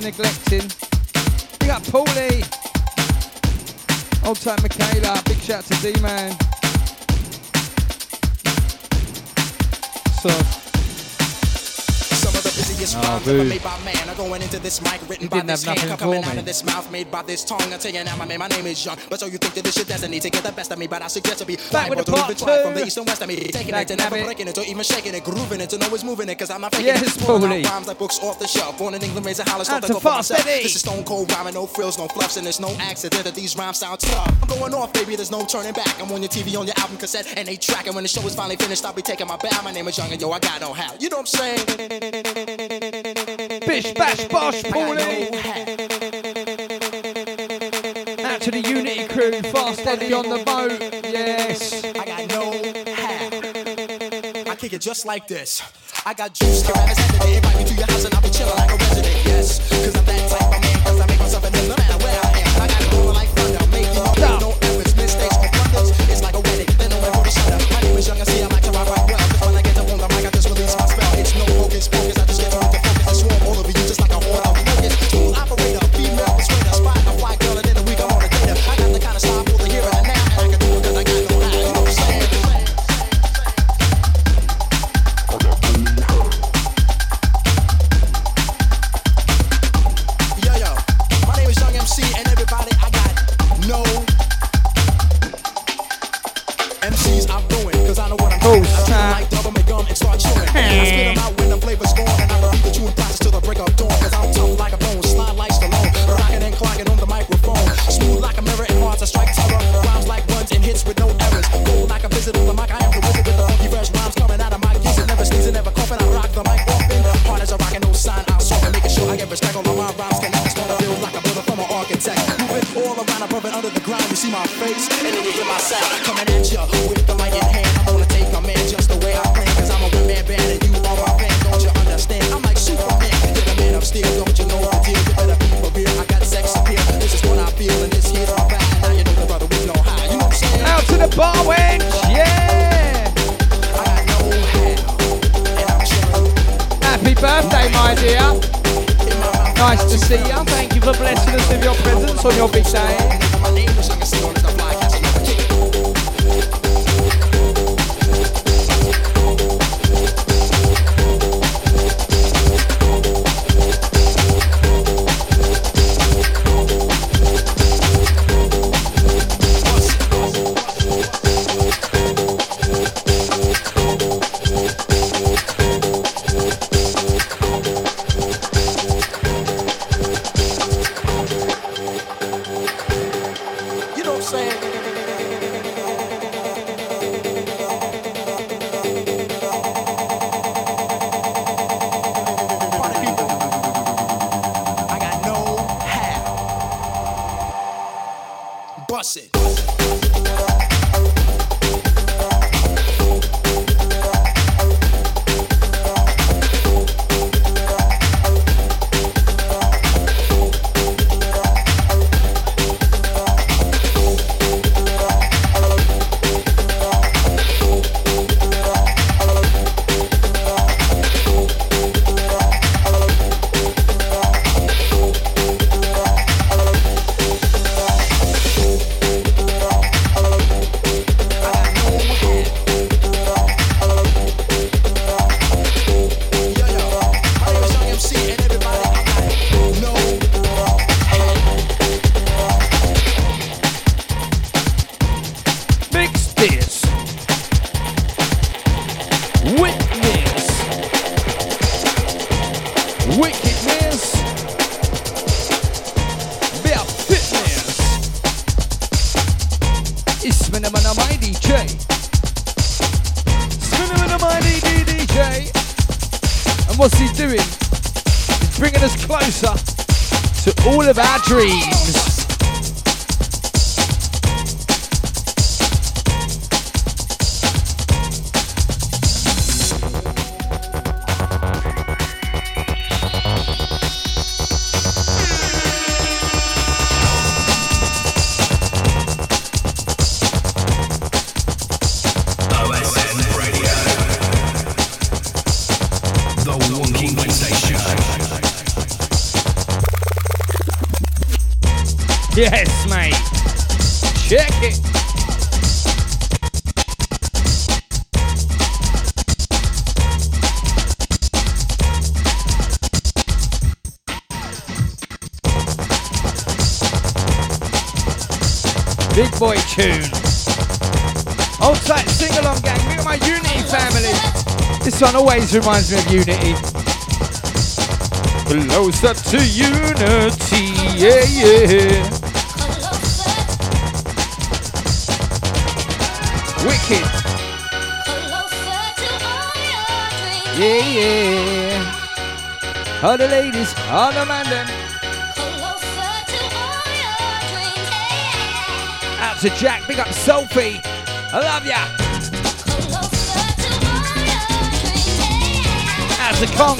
Neglecting. Big up Pooley. Old time Michaela. Big shout to D Man. So. Some of the busiest rhymes ever made by man are going into this mic written by this hand, coming out of this mouth made by this tongue. I'm telling you, my man, my name is Young. But so you think that this shit destiny to get the best of me? But I suggest to be back with the part two from the east and west of me. Taking it to never breaking it or even shaking it, grooving it to know it's moving it. Cause I'm not faking it. Pouring out rhymes like books off the shelf. Born in England, raised a holler, stuff that go for myself. This is stone cold rhyming, no frills, no fluffs, and there's no accident that these rhymes sound tough. I'm going off, baby, there's no turning back. I'm on your T V, on your album cassette, and they track. And when the show is finally finished, I'll be taking my bow. My name is Young, and yo, I got no how. You know what I'm saying? Bish, bash, bosh, Paulie. Out to the Unity crew, Fast Eddie on the boat. Yes. I got no hat. I kick it just like this. I got juice. Your ass every day. Invite me to your house and I'll be chilling like a resident. Yes. Cause I'm that type of man. Cause I make myself a name no matter where I am. I got it going like thunder. Make you all no efforts, mistakes, or wonders. It's like a wedding. Then no one will shut up. My name is Young. I see I like to ride right well. Cause when I get up on the mic, I just release my spell. It's no focus, focus. I just get on the focus. I swarm all over you just like a horde of focus. Tool operator, female persuader, spy a fly girl, and in a week I'm on a data. I got the kind of style pulled here and I now. I can do it cause I got no eye. You know what I'm saying? what's he doing? He's bringing us closer to all of our dreams. Yes, mate. Check it. Big boy tune. Old tight sing-along gang. Look at my Unity family. This one always reminds me of Unity. Closer to Unity. Yeah, yeah. Wicked. Yeah, yeah. All the ladies, all the man them. Out to Jack, big up Sophie. I love ya. Out to Kong.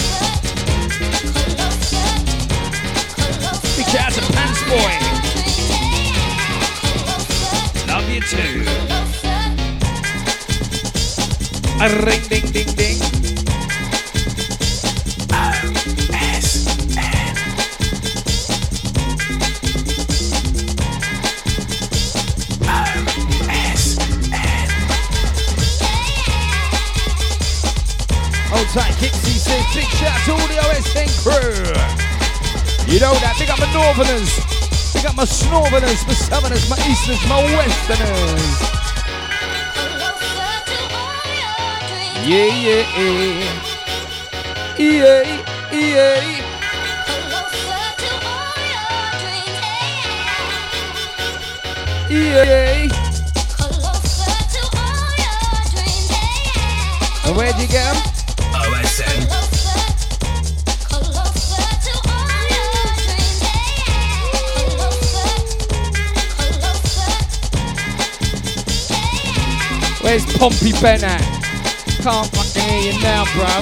Big shout out to Pants Boy. Love you too. Ring, ding, ding, ding. O S N. O S N. Old tight Kipsy says, big shout out to all the O S N crew. You know that. Big up my Northerners. Big up my Snortherners, my Southerners, my Easterners, my Westerners. Yeah, yeah, yeah. Yeah, yeah. Yeah. And where'd you get them? O S N. Where's Pompey Ben at? Can't fucking hear you now, bro.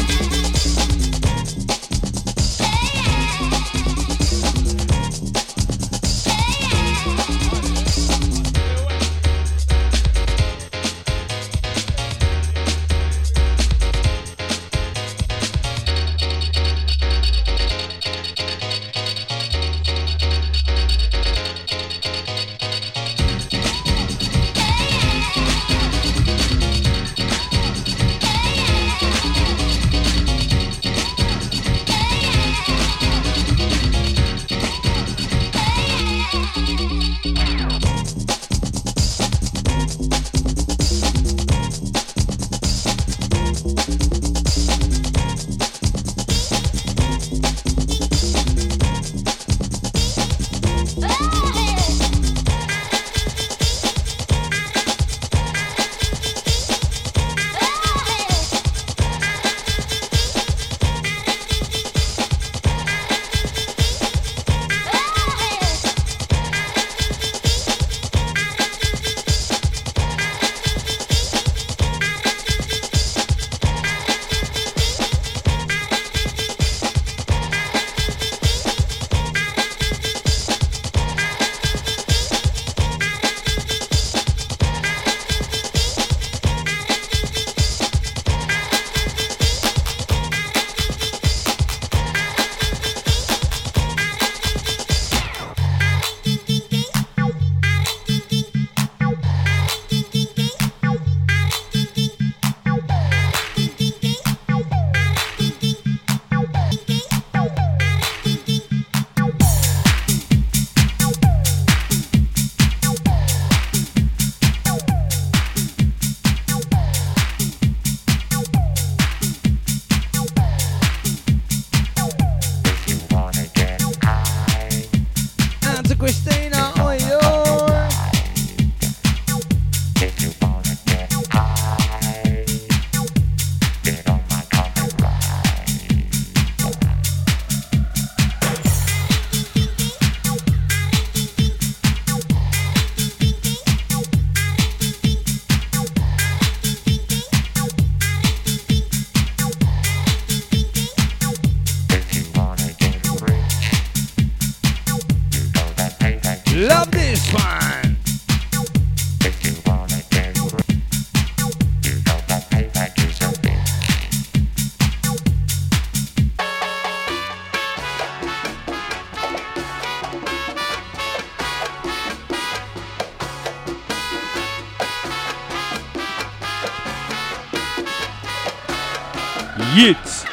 Yeats.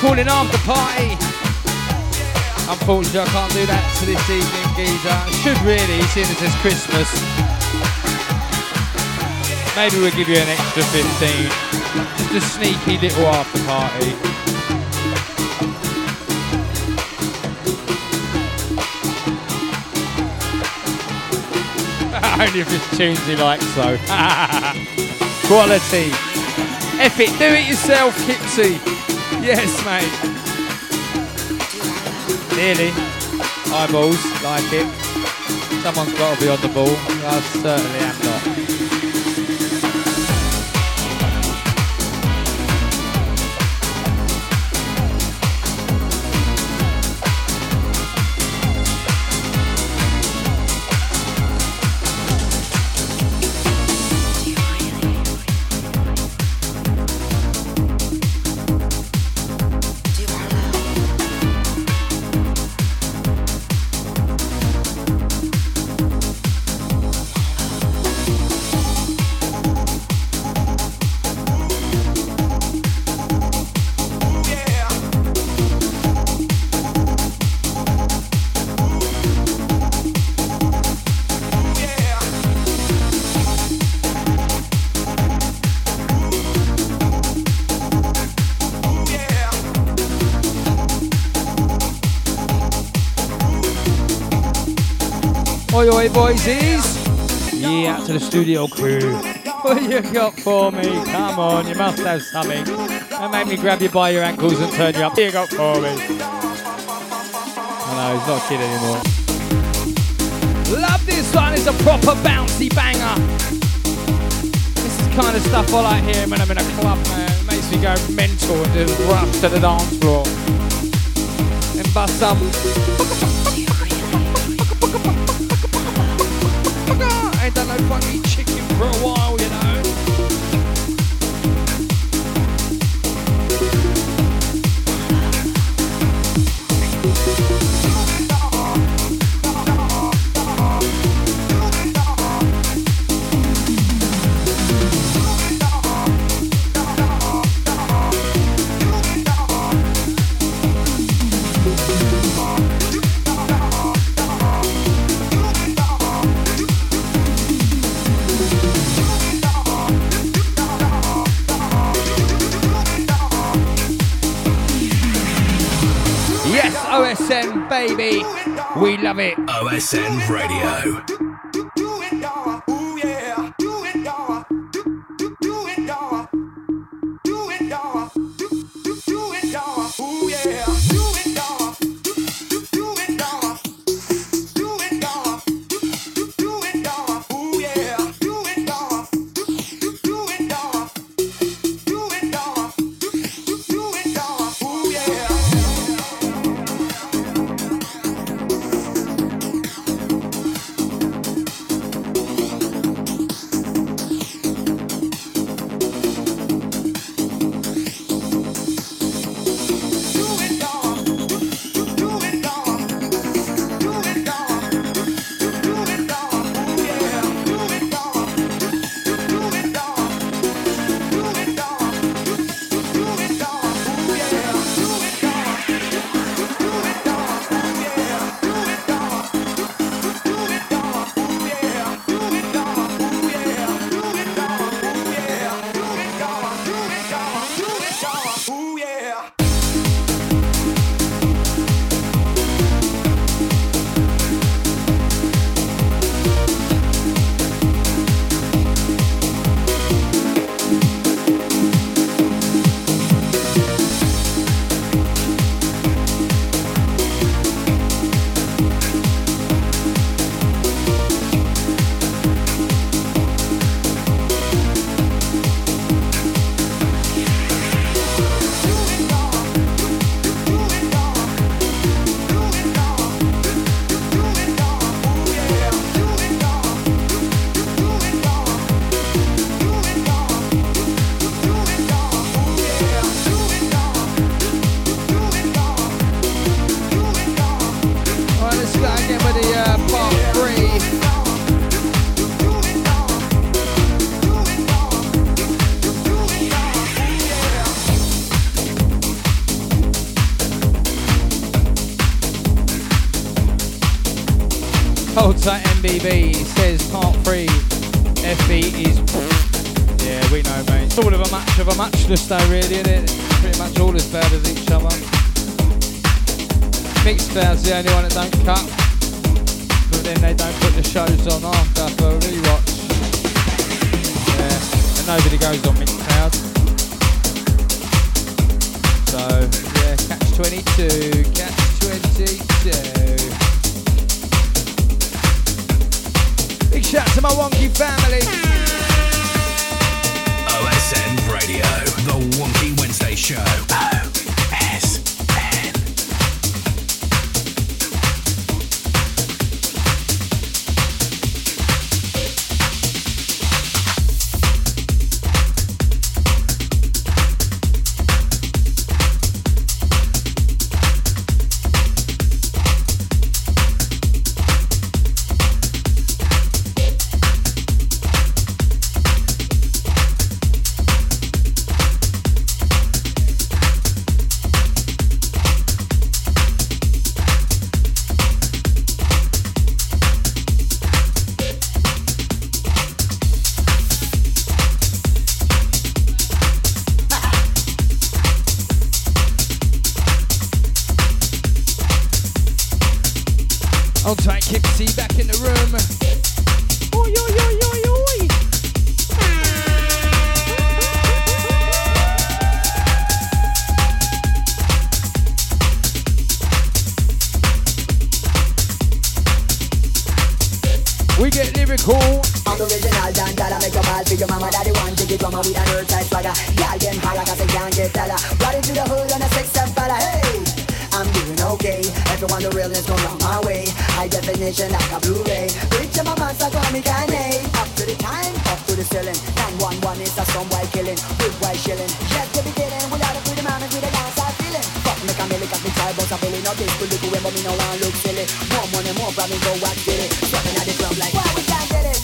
Calling after party. Unfortunately, I can't do that to this evening, geezer. I should really, seeing as it's Christmas. Maybe we'll give you an extra fifteen. Just a sneaky little after party. Only if it's tunes he likes, though. Quality. Eff it, do it yourself, Kipsy. Yes, mate. Nearly. Eyeballs, like it. Someone's got to be on the ball. I certainly am not. Oi, oi, boysies. Yeah, to the studio crew. What you got for me? Come on, you must have something. Don't make me grab you by your ankles and turn you up. What you got for me? Oh, no, he's not a kid anymore. Love this one. It's a proper bouncy banger. This is the kind of stuff I like hearing when I'm in a club, man. It makes me to go mental and just rush to the dance floor and bust up ain't done no fucking chicken for a while, you know. O S N, baby, we love it. O S N Radio. M B B says part three, F B is... Yeah, we know, mate. It's all of a match of a matchness though, really, isn't it? It's pretty much all as bad as each other. Mixcloud's the only one that don't cut, but then they don't put the shows on after for a rewatch. Yeah, and nobody goes on Mixcloud. So, yeah, catch twenty-two, catch twenty-two. Big shout to my Wonky family. O S N Radio, the Wonky Wednesday Show. Come on with a girl type swagger. Y'all them higher cause they can't get taller. Right into the hood on a six-step fella. Hey, I'm doing okay. Everyone the realness come round my way. High definition like a Blu-ray. Rich and my monster call me Kanye. Up to the time, up to the ceiling. nine one one is a some white killing. Big white shilling. Just to be dealing without a pretty moment with a dance I feeling. Fuck me can make me try but I'm feeling not this. Could look away but me no one look silly. More money, more problems, go and get it. Dropping at the club like why we can't get it.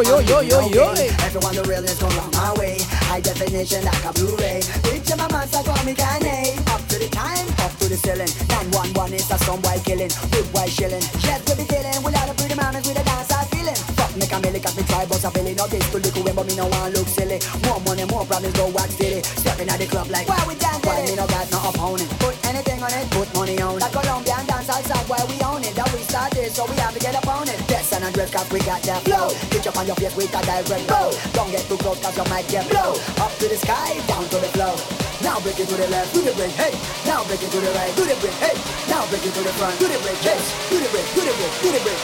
Yo, yo, yo, yo, yo. Everyone the realness come round my way. High definition like a Blu-ray. Rich and my monster call me Kanye. Up to the time, up to the ceiling. nine one one is a some white killing. Big white shilling. Yes, we be dealing with all the pretty mamas with a dance I feeling. Fuck me can make me try but I'm feeling no this to look away but me no one look silly. More money, more problems, go watch it. Stepping at the club like why we dance it? Why me no got no opponent? Put anything on it, put money on it. That Colombian dance outside where we own it. That we started so we have to get up on it. Yes, and Andres Cap, we got that flow. Get your on your face with a direct blow. Don't get too close cause you might get blow. Up to the sky, down to the floor. Now break it to the left, do the break, hey. Now break it to the right, do the break, hey. Now break it to the front, do the break, hey. Do the break, do the break, do the break.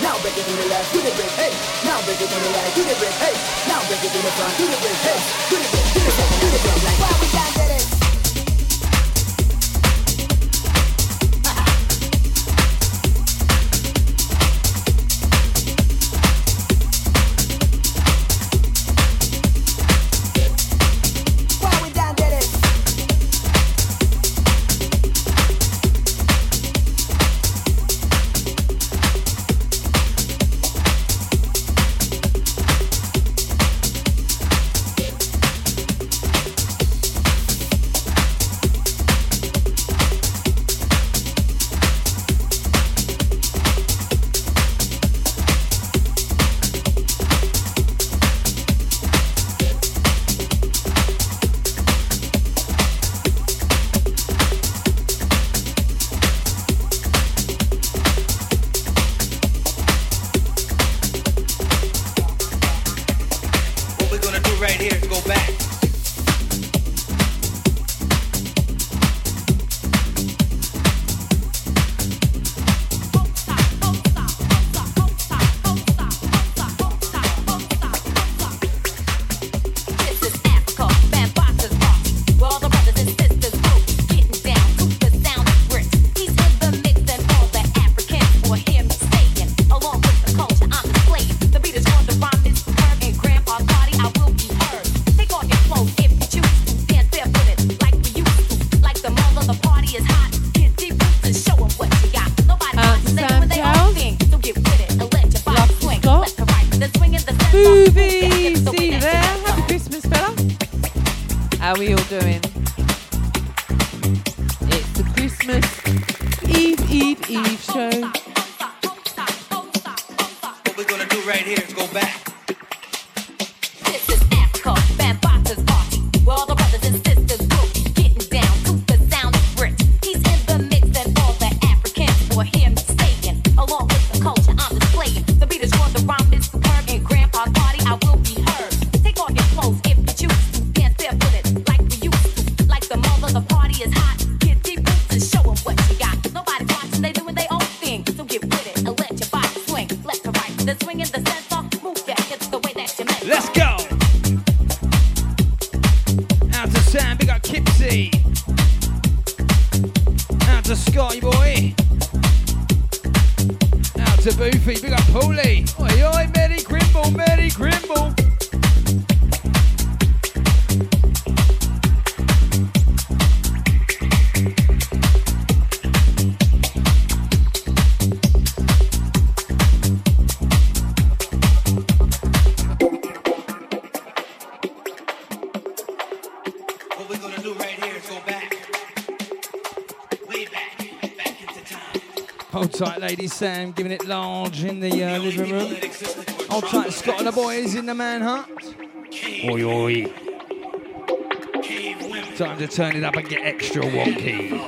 Now break it to the left, do the break, hey. Now break it to the right, do the break, hey. Now break it to the front, do the break, hey. Do the break, do the break, do the break. Why we can't get it? tight, Lady Sam giving it large in the uh, living room. Hold tight, Scott and the boys in the manhunt. Oi, oi. Time to turn it up and get extra wonky.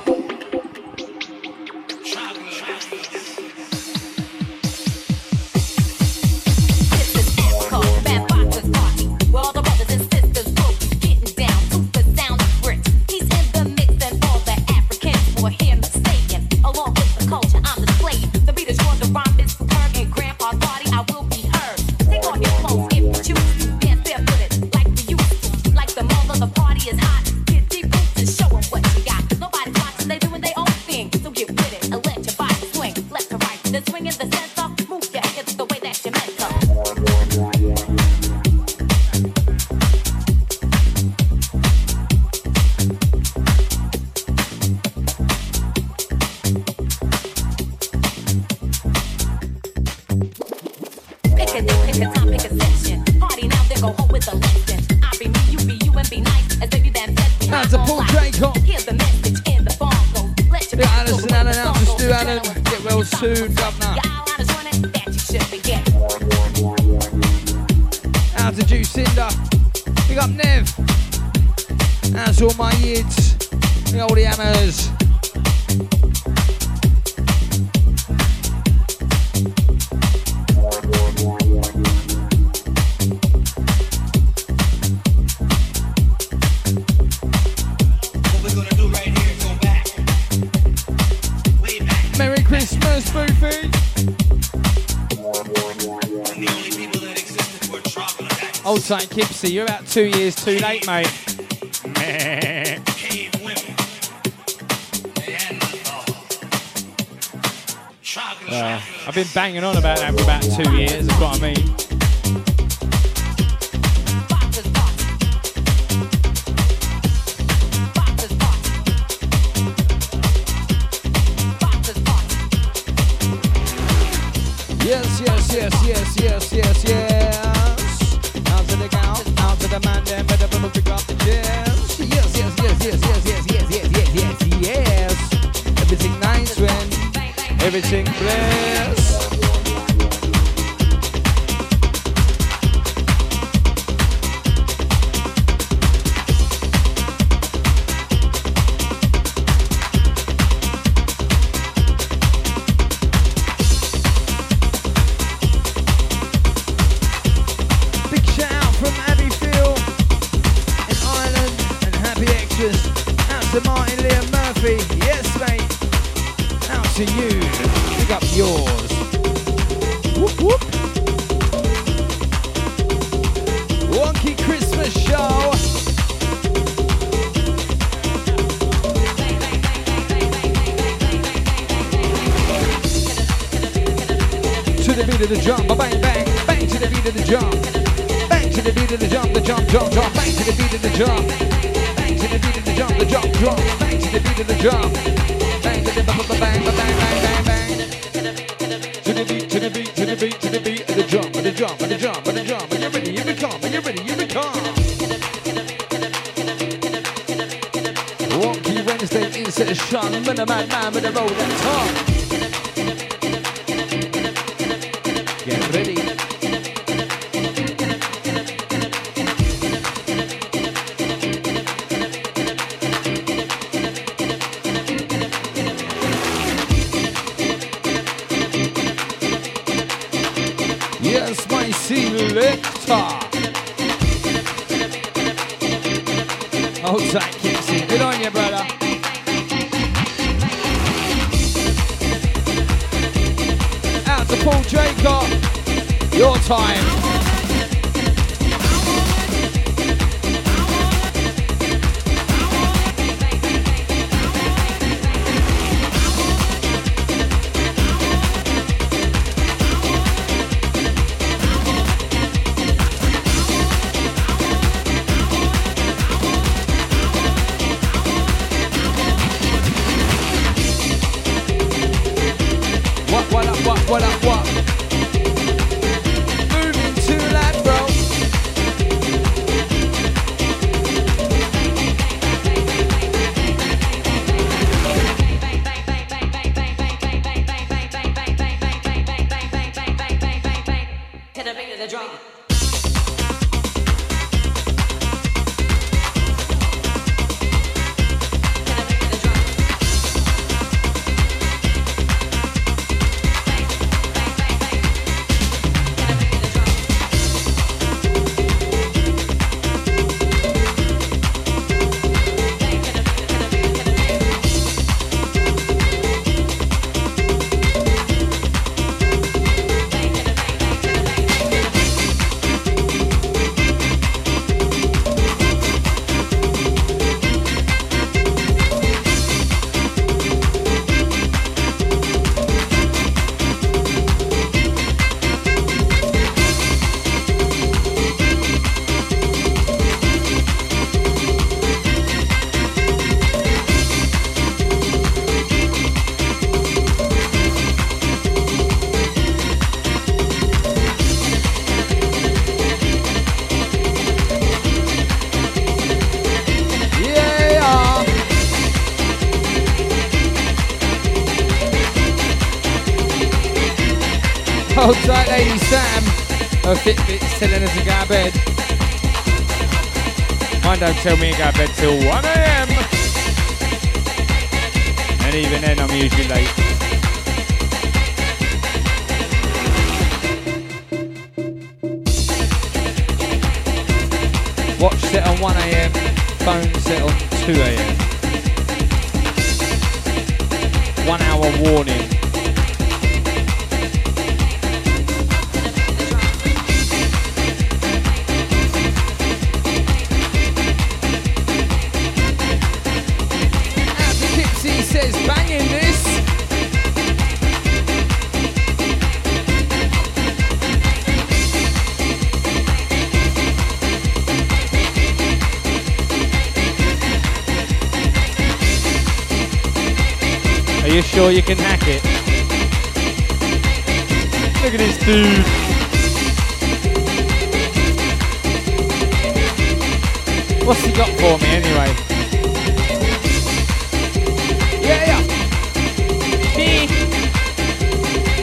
Kipsy, you're about two years too late, mate. uh, I've been banging on about that for about two years, that's what I mean. to the beat of the drum. Fitbit's telling us to go to bed. Mine don't tell me to go to bed till one a.m. And even then I'm usually late. Watch set on one a.m. Phone set on two a.m. One hour warning. Sure you can hack it. Look at this dude. What's he got for me anyway? Yeah, yeah. Me.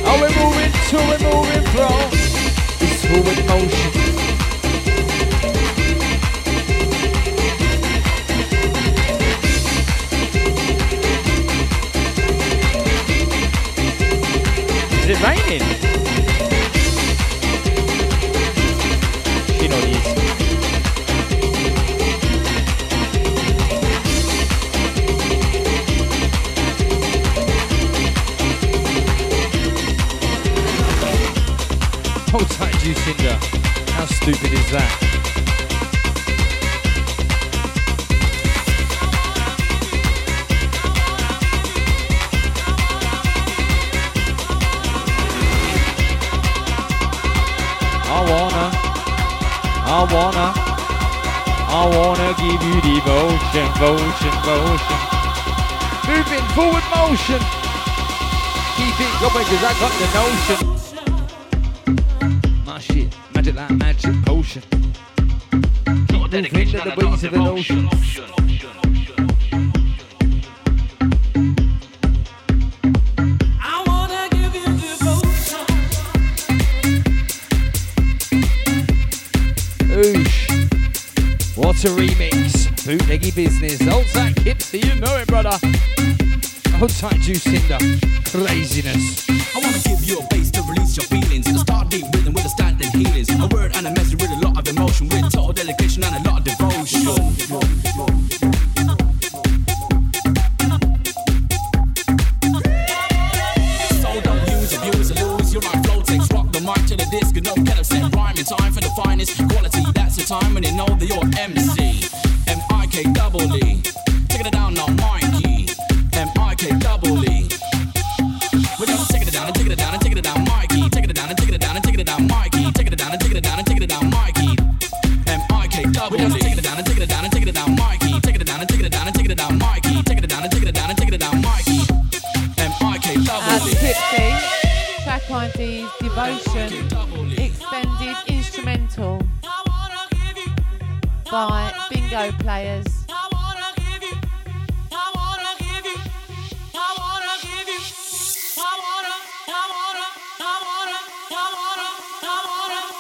Oh, we're moving to, we're moving from. It's full of motion. Raining. She not easy. Hold tight, you singer. How stupid is that? I wanna, I wanna give you devotion, motion, motion. Moving forward motion. Keep it going cause I got the notion. My shit, magic like magic potion. Keep moving to the ways of the notion. What a remix. Bootleggy business. Old tight Kipsy, you know it, brother. Old tight Jucinda. Craziness. I want to give you a bass to release your feelings. A start deep rhythm with a standing healings. A word and a message with a lot of emotion. With total dedication and a lot of devotion. Time when they know that you're M C, M I K E E. Taking it down now, Mikey, M I K E E. We're just taking it down and taking it down and taking it down, Mikey. Taking it down and taking it down and taking it down, Mikey. Taking it down and taking it down and taking it down, Mikey. M I K E E. We're just taking it down and taking it down and taking it down, Mikey. Taking it down and taking it down and taking it down, Mikey. Taking it down and taking it down and taking it down, Mikey. M I K E E. That's Kipsy. Track I D's Devotion. Extended instrumental. By bingo players. I wanna give you, I wanna give you, I wanna give you, I wanna, I wanna, I wanna, I wanna, I wanna, I wanna.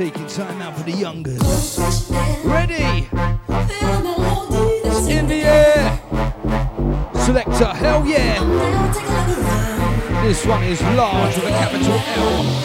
Taking time out for the youngers. Ready? It's in the air. Selector, hell yeah. This one is large with a capital elbow.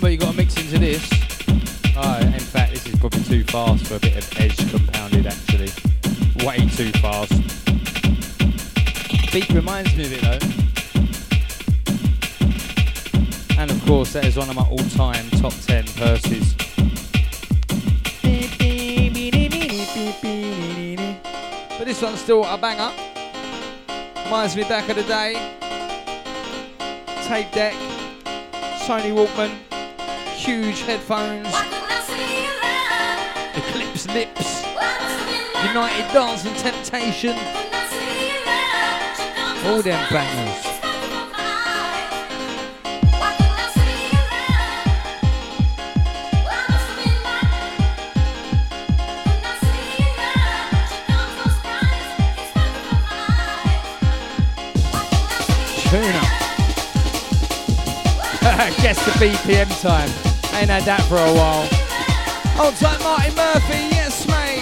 But you got to mix into this. Oh, in fact, this is probably too fast for a bit of edge compounded, actually. Way too fast. Beat reminds me of it, though. And, of course, that is one of my all-time top ten verses. But this one's still a banger. Reminds me back of the day tape deck, Sony Walkman, huge headphones, Eclipse Lips, United Dance and Temptation, all them bangers. Guess the B P M time. Ain't had that for a while. Hold tight, Martin Murphy. Yes, mate.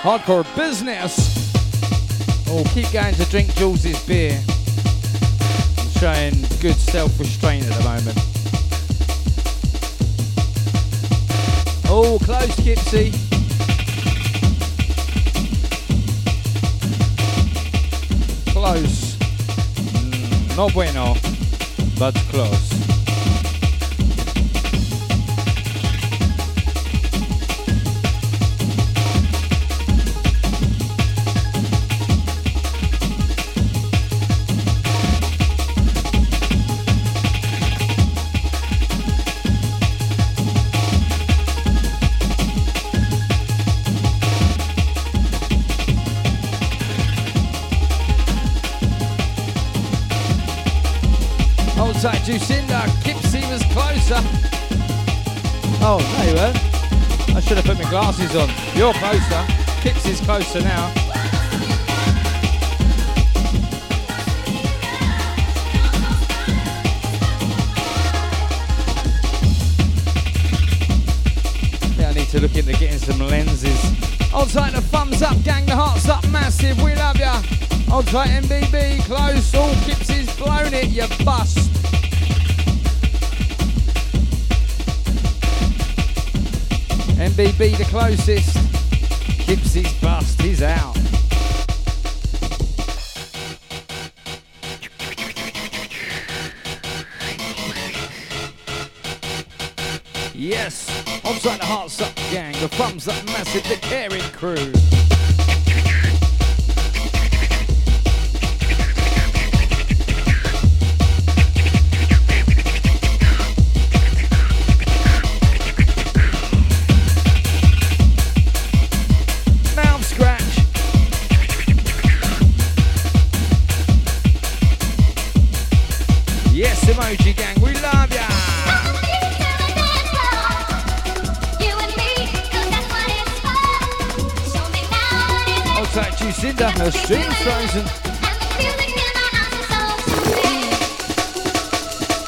Hardcore business. Oh, keep going to drink Jules' beer. I'm showing good self-restraint at the moment. Oh, close, Kipsy. Close. No bueno, but close. Jacinda, Kipsy was closer. Oh, no you weren't. I should have put my glasses on. You're closer. Kipsy's closer now. Yeah, I need to look into getting some lenses. Hold tight, the thumbs up, gang. The hearts up massive. We love ya. Hold tight, M B B. Close. All Kipsy's blown it, you bust. M B B the closest. Kipsy's bust, he's out. Yes, onside the hearts up gang, the thumbs up massive, the caring crew. Her stream's frozen.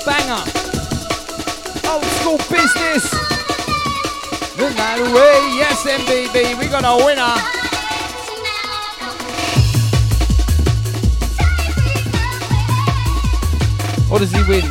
Banger. Old school business. The night away. Yes, M B B, we got a winner. What does he win?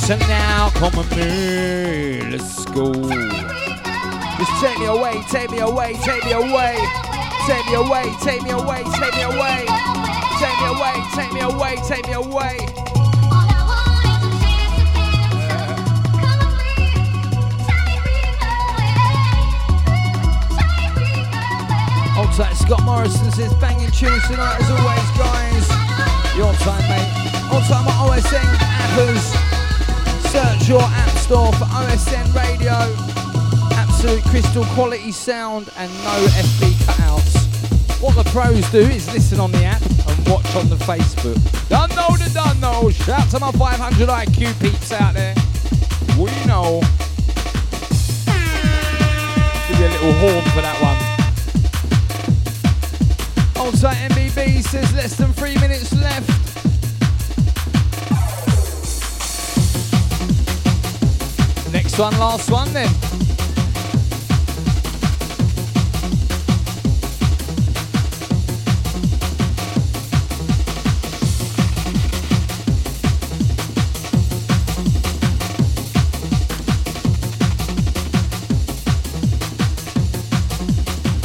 So now, come on, me, let's go. Just take me away, take me away, take me away, take me away, take me away, take me away, take me away, take me away, take me away. On tight, Scott Morrison says banging tunes tonight as always, guys. You're on time, mate. On time at O S N Appers. Search your app store for O S N Radio. Absolute crystal quality sound and no F B cutouts. What the pros do is listen on the app and watch on the Facebook. Done know the done know. Shout to my five hundred I Q peeps out there. We know. Give you a little horn for that one. Also M B B says less than three minutes left. Next one, last one then.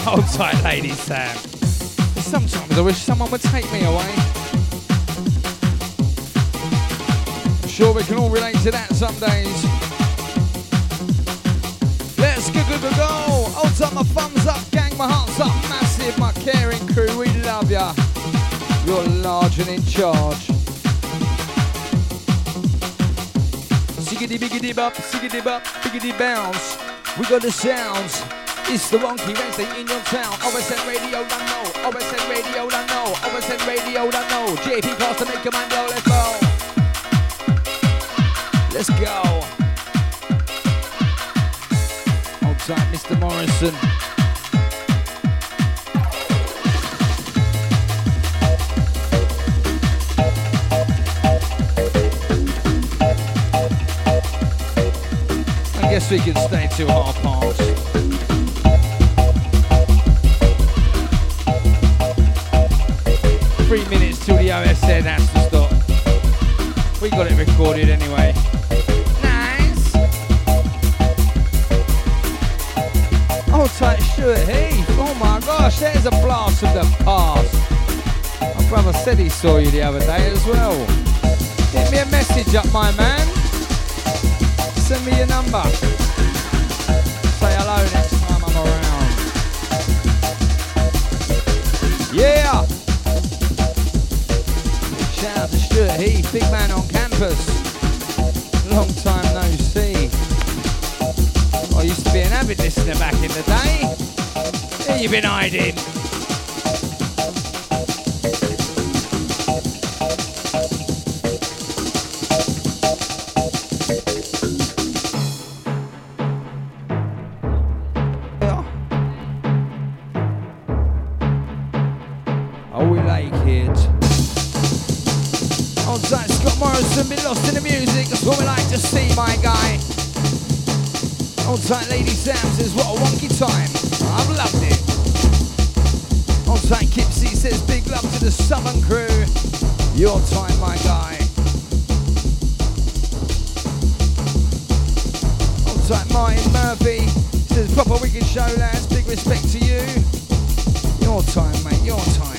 Hold tight, Lady Sam. Sometimes I wish someone would take me away. I'm sure we can all relate to that some days. Go, go, go, go. Hold up, my thumbs up, gang, my heart's up, massive, my caring crew, we love ya. You're large and in charge. Siggity biggity bop, siggity bop, biggity bounce. We got the sounds. It's the Wonky Wednesday in your town. O S N Radio, I know. O S N Radio, I know. O S N Radio, I know. J P class to make your mind go. Let's go. Let's go. Right, Mister Morrison. I guess we can stay till half past. Three minutes till the O S N has to stop. We got it recorded anyway. Hold tight, Stuart Heath. Oh my gosh, there's a blast of the past. My brother said he saw you the other day as well. Send me a message up, my man. Send me your number. Say hello next time I'm around. Yeah! Shout out to Stuart Heath, big man on campus. Long time no see. I used to be an avid listener back in the day. Where you been hiding? Yeah. Oh, we like it. On site, Scott Morrison, been lost in the music. That's what we like to see, my guy. On tight, Lady Sam says, what a wonky time. I've loved it. On tight, Kipsy says, big love to the Southern crew. Your time, my guy. On tight, Martin Murphy says, proper wicked show, lads. Big respect to you. Your time, mate. Your time.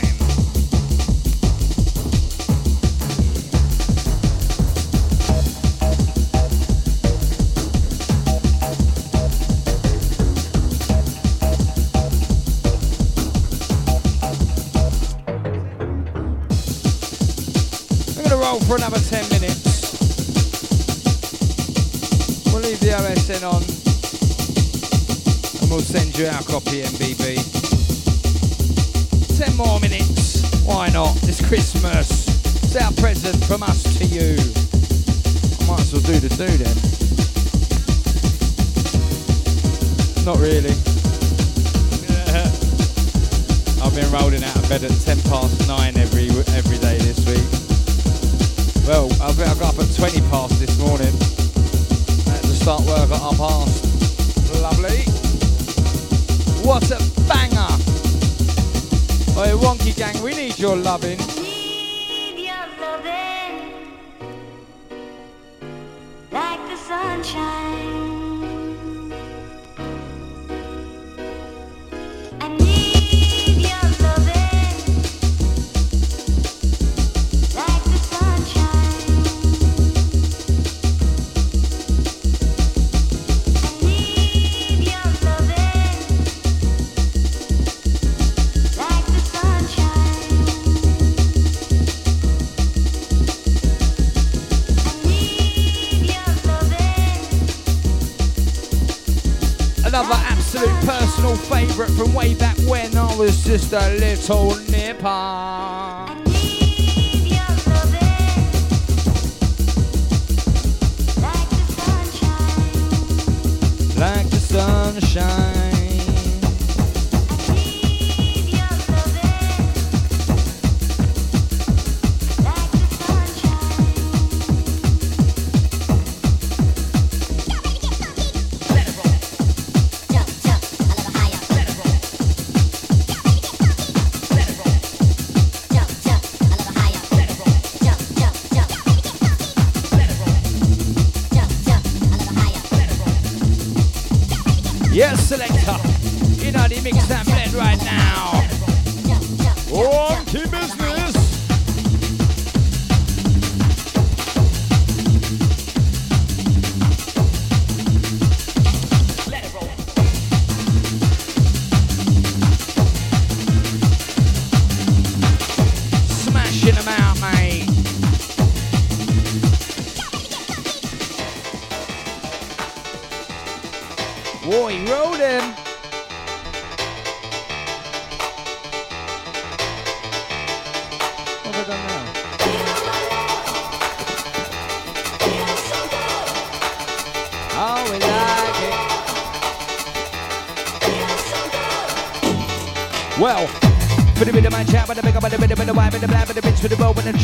For another ten minutes. We'll leave the O S N on and we'll send you our copy, M B B. ten more minutes. Why not? It's Christmas. It's our present from us to you. I might as well do the do then. Not really. I've been rolling out of bed at ten past nine every every day this week. Well, I think I got up at twenty past this morning. I had to start work at half past. Lovely. What a banger. Oi, Wonky Gang, we need your loving. Need your loving. Favourite from way back when I was just a little nipper. Like the sunshine.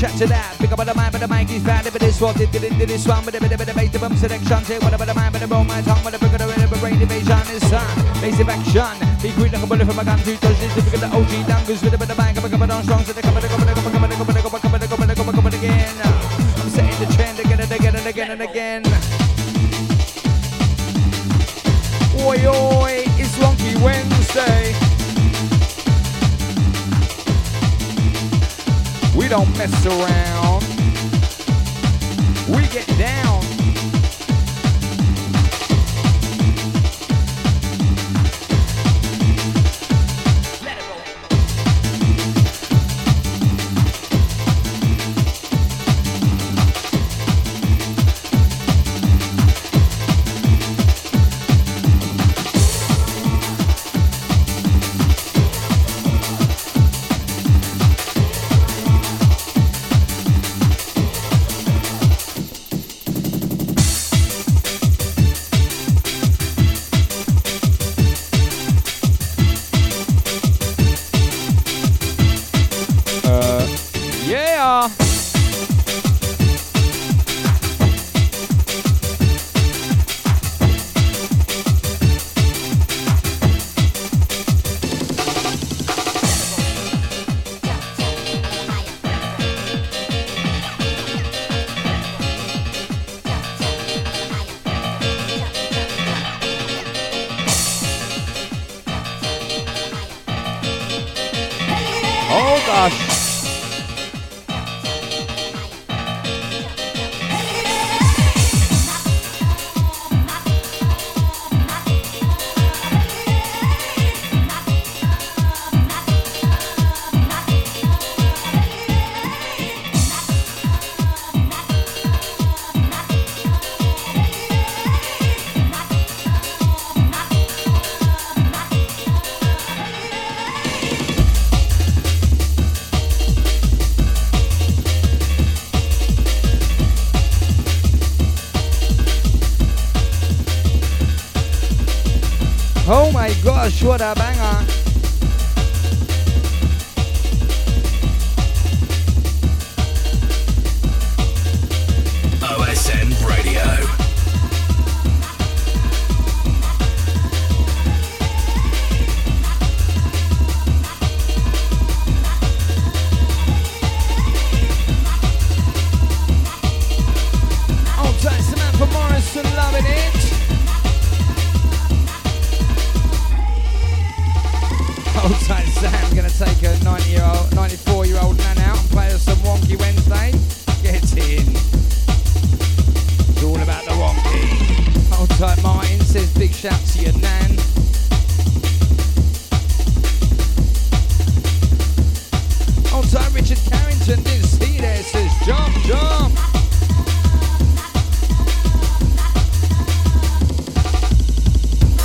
Check to that, pick up on the mind, but the mic is bad. If it is what it did, it did this one. But if it did, it made the bump selection. Take whatever the mind, but the roll my tongue. But the bigger the rhythm, the brain invasion is time. Basic action. Be quick like a bullet from a gun. Two touches to pick up the O G down. Goes with a bit of bang, up a couple of strong. So they come and they come and they come and they come and they come and they come and they come and they come again. I'm setting the trend again and again and again and again. Oi, oi, it's Wonky Wednesday. We don't mess around. We get down. Let it what a banger. O S N Radio. I'll take some out for Morris. and loving it. Old tight Sam gonna take a ninety year old, ninety-four year old man out and play us some Wonky Wednesday. Get in. It's all about the wonky. Old tight Martin says big shout to your nan. Old tight Richard Carrington, didn't see there, says jump, jump.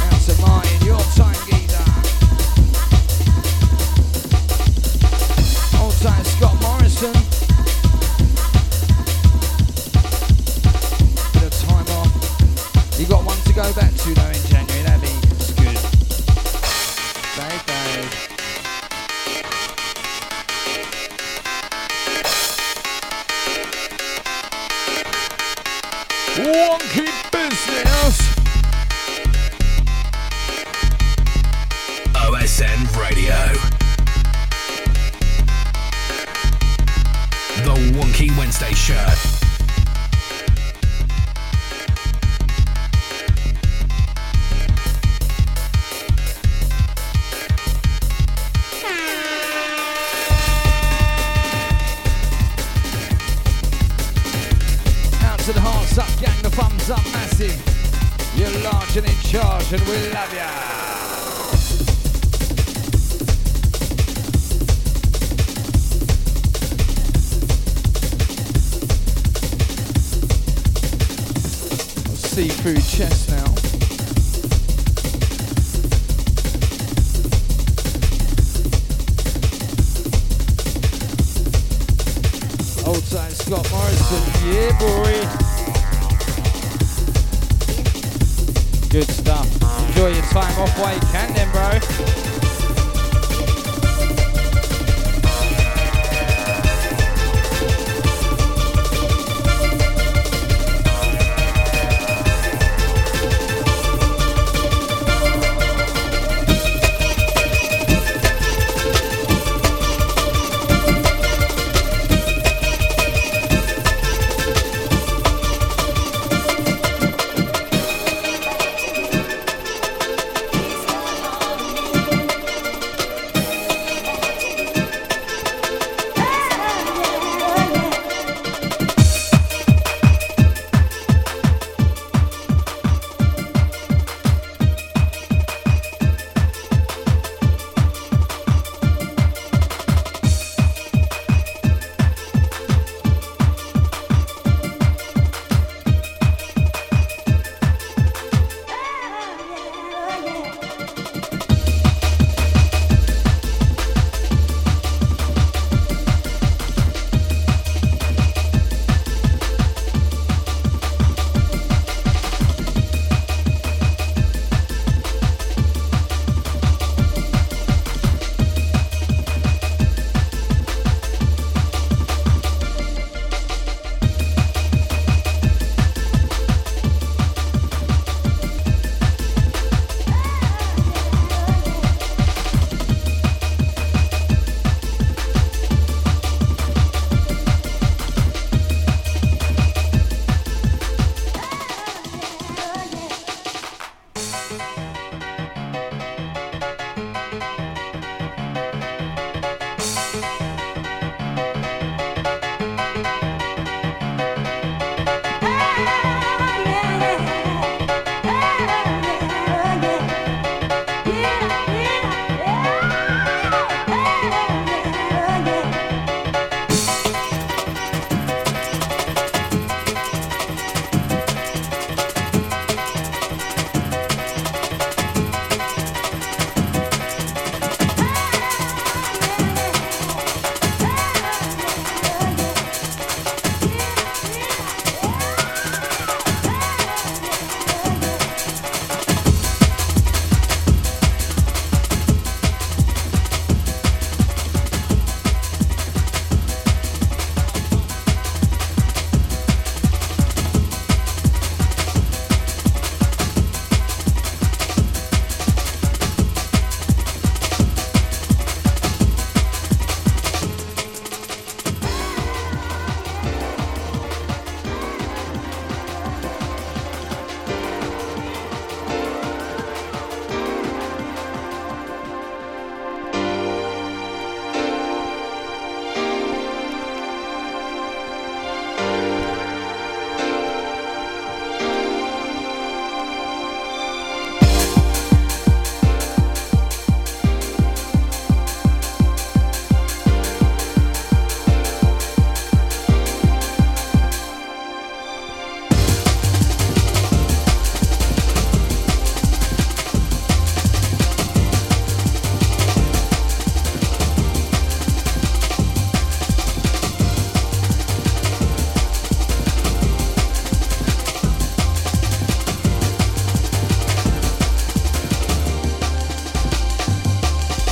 Out to Martin, your time geezer. Old tight Scott Morrison. Bit of time off. You got one to go back to though in January, that'd be good. Bye bye. Wonky business. O S N Radio. The Wonky Wednesday Show. Up massive, you're large and in charge, and we love ya. Seafood chest now. Old time Scott Morrison, yeah boy. Good stuff. Enjoy your time off while you can then, bro.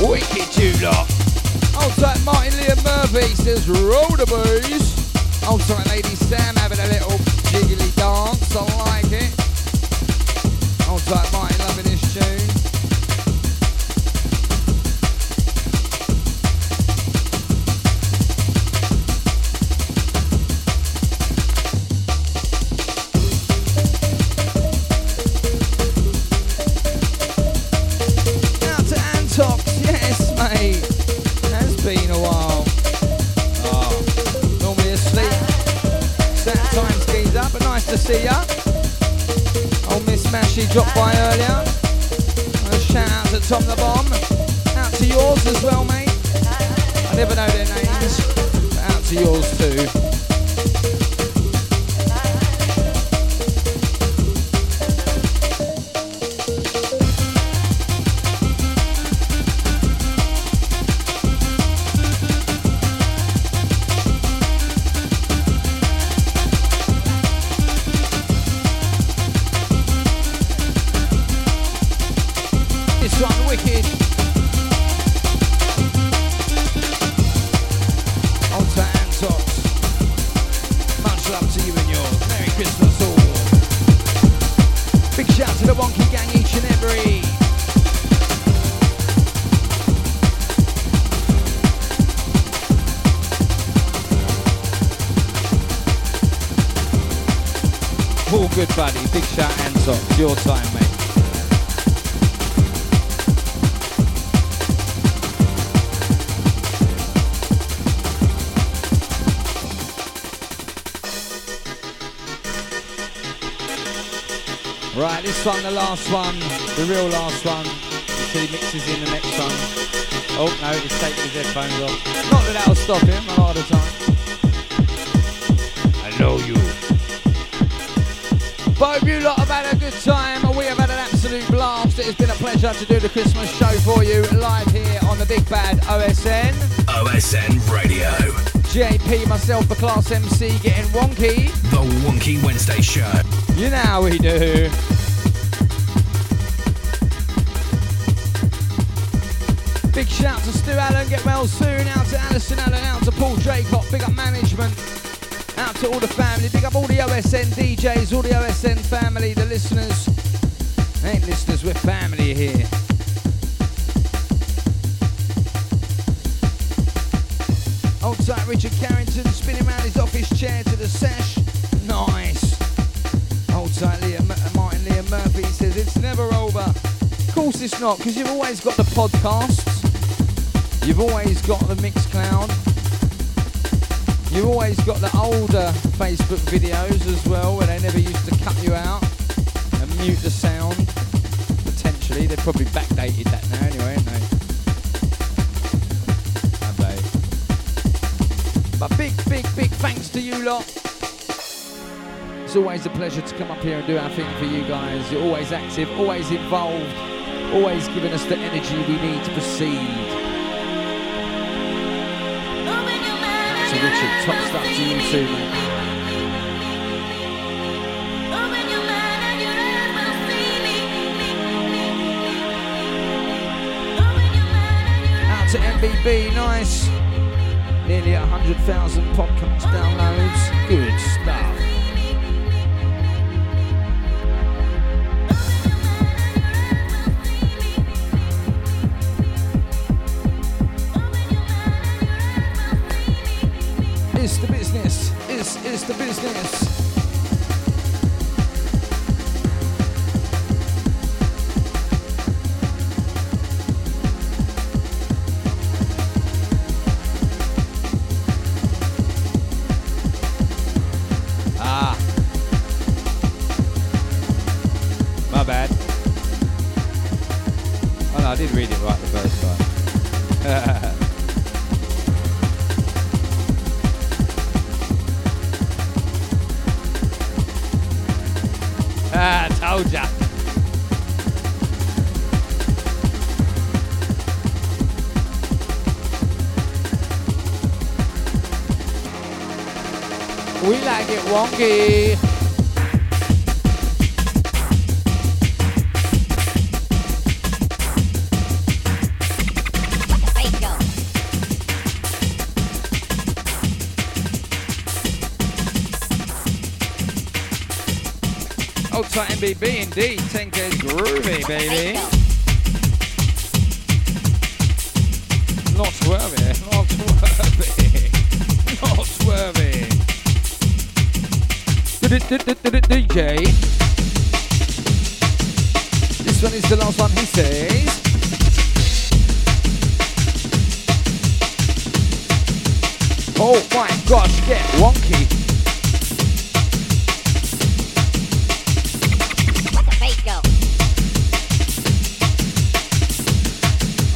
Wicked tune lot. Outside Martin Liam Murphy says roll the booze. Outside Lady Sam having a little jiggly dance. I like it. Outside Martin loving this tune. See ya. Old Miss Mashy dropped by earlier. A shout out to Tom the Bomb. Out to yours as well, mate. I never know their names, but out to yours too. Your time, mate. Right, this one, the last one, the real last one. Until he mixes in the next one. Oh no, he's taking his headphones off. Not that that'll stop him a lot of the time. I know you. But if you lot have had a good time, we have had an absolute blast. It has been a pleasure to do the Christmas show for you live here on the Big Bad O S N. O S N Radio. J P, myself, the Class M C, getting wonky. The Wonky Wednesday Show. You know how we do. Big shout to Stu Allen, get well soon. Out to Alison Allen, out to Paul Draycott, big up management. Out to all the family, big up all the O S N D Js, all the O S N family, the listeners. Ain't listeners, we're family here. Old tight Richard Carrington spinning around his office chair to the sash. Nice. Old tight Liam, Martin Liam Murphy says it's never over. Of course it's not, because you've always got the podcasts. You've always got the Mixcloud. You've always got the older Facebook videos as well, where they never used to cut you out and mute the sound. Potentially, they've probably backdated that now anyway, haven't they? Have they? But big, big, big thanks to you lot. It's always a pleasure to come up here and do our thing for you guys. You're always active, always involved, always giving us the energy we need to proceed. Richard, top stuff to you too, mate. Out to M B B, nice. Nearly one hundred thousand podcast downloads. Good stuff. It's the business. It's, it's the business. Ah. My bad. Oh no, I did read it right the first time. Ah, told ya. We like it wonky. outside M B B indeed. ten K groovy, baby. Not swervy, not swervy, not swervy. D D D D D D D J. This one is the last one he says. Oh my gosh, get wonky. Let the bass go.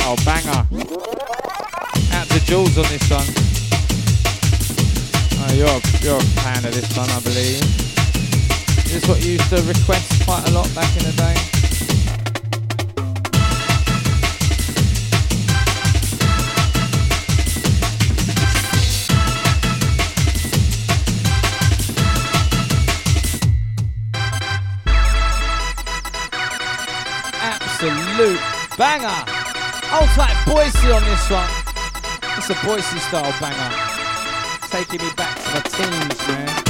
Oh, banger. Out the jewels on this one. Oh, you're a, you're a fan of this one, I believe. This is what you used to request quite a lot back in the day. Absolute banger. Old like Boise on this one. It's a Boise style banger. Taking me back to the teens, man.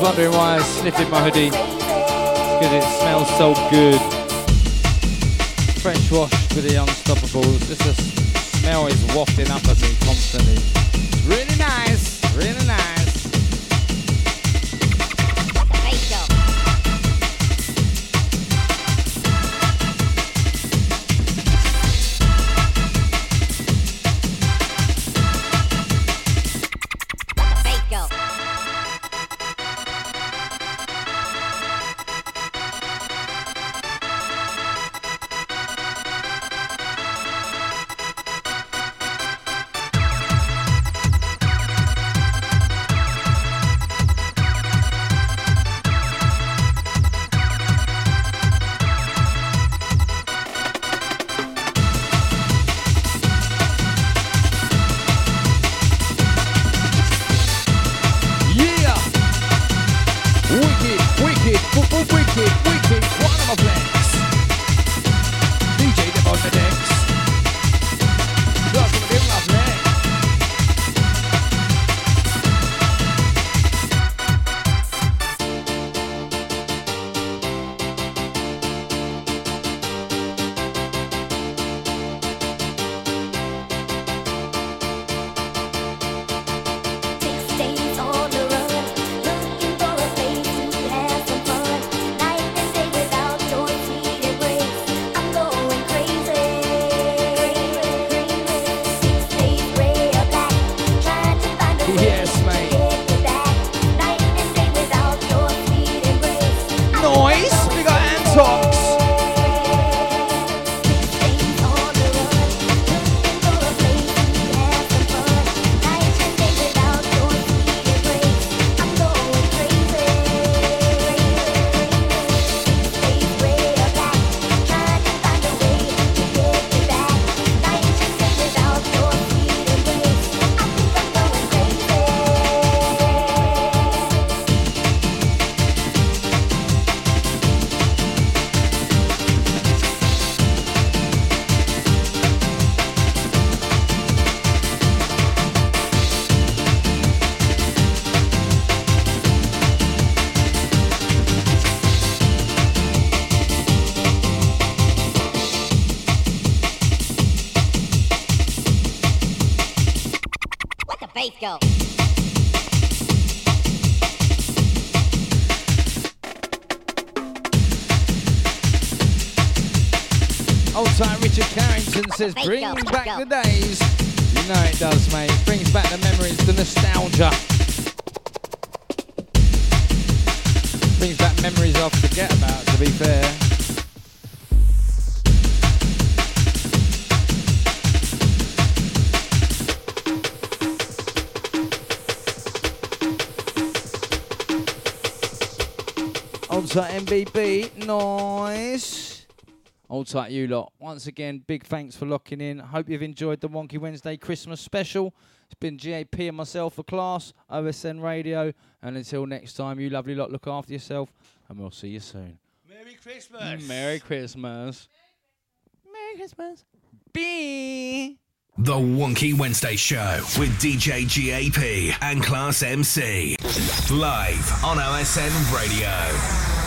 Wondering why I sniffed in my hoodie, because it smells so good. French wash with the Unstoppables, just the smell is wafting up at me constantly. It's really nice, really nice. bass go. Old time Richard Carrington says, bass bring go, back go. The days. You know it does, mate. Brings back the memories, the nostalgia. Brings back memories I forget about, to be fair. Old tight M B B, nice. Old tight you lot. Once again, big thanks for locking in. Hope you've enjoyed the Wonky Wednesday Christmas special. It's been G A P and myself for Class, O S N Radio. And until next time, you lovely lot, look after yourself. And we'll see you soon. Merry Christmas. Merry Christmas. Merry Christmas. Bee. The Wonky Wednesday Show with D J G A P and Class M C. Live on O S N Radio.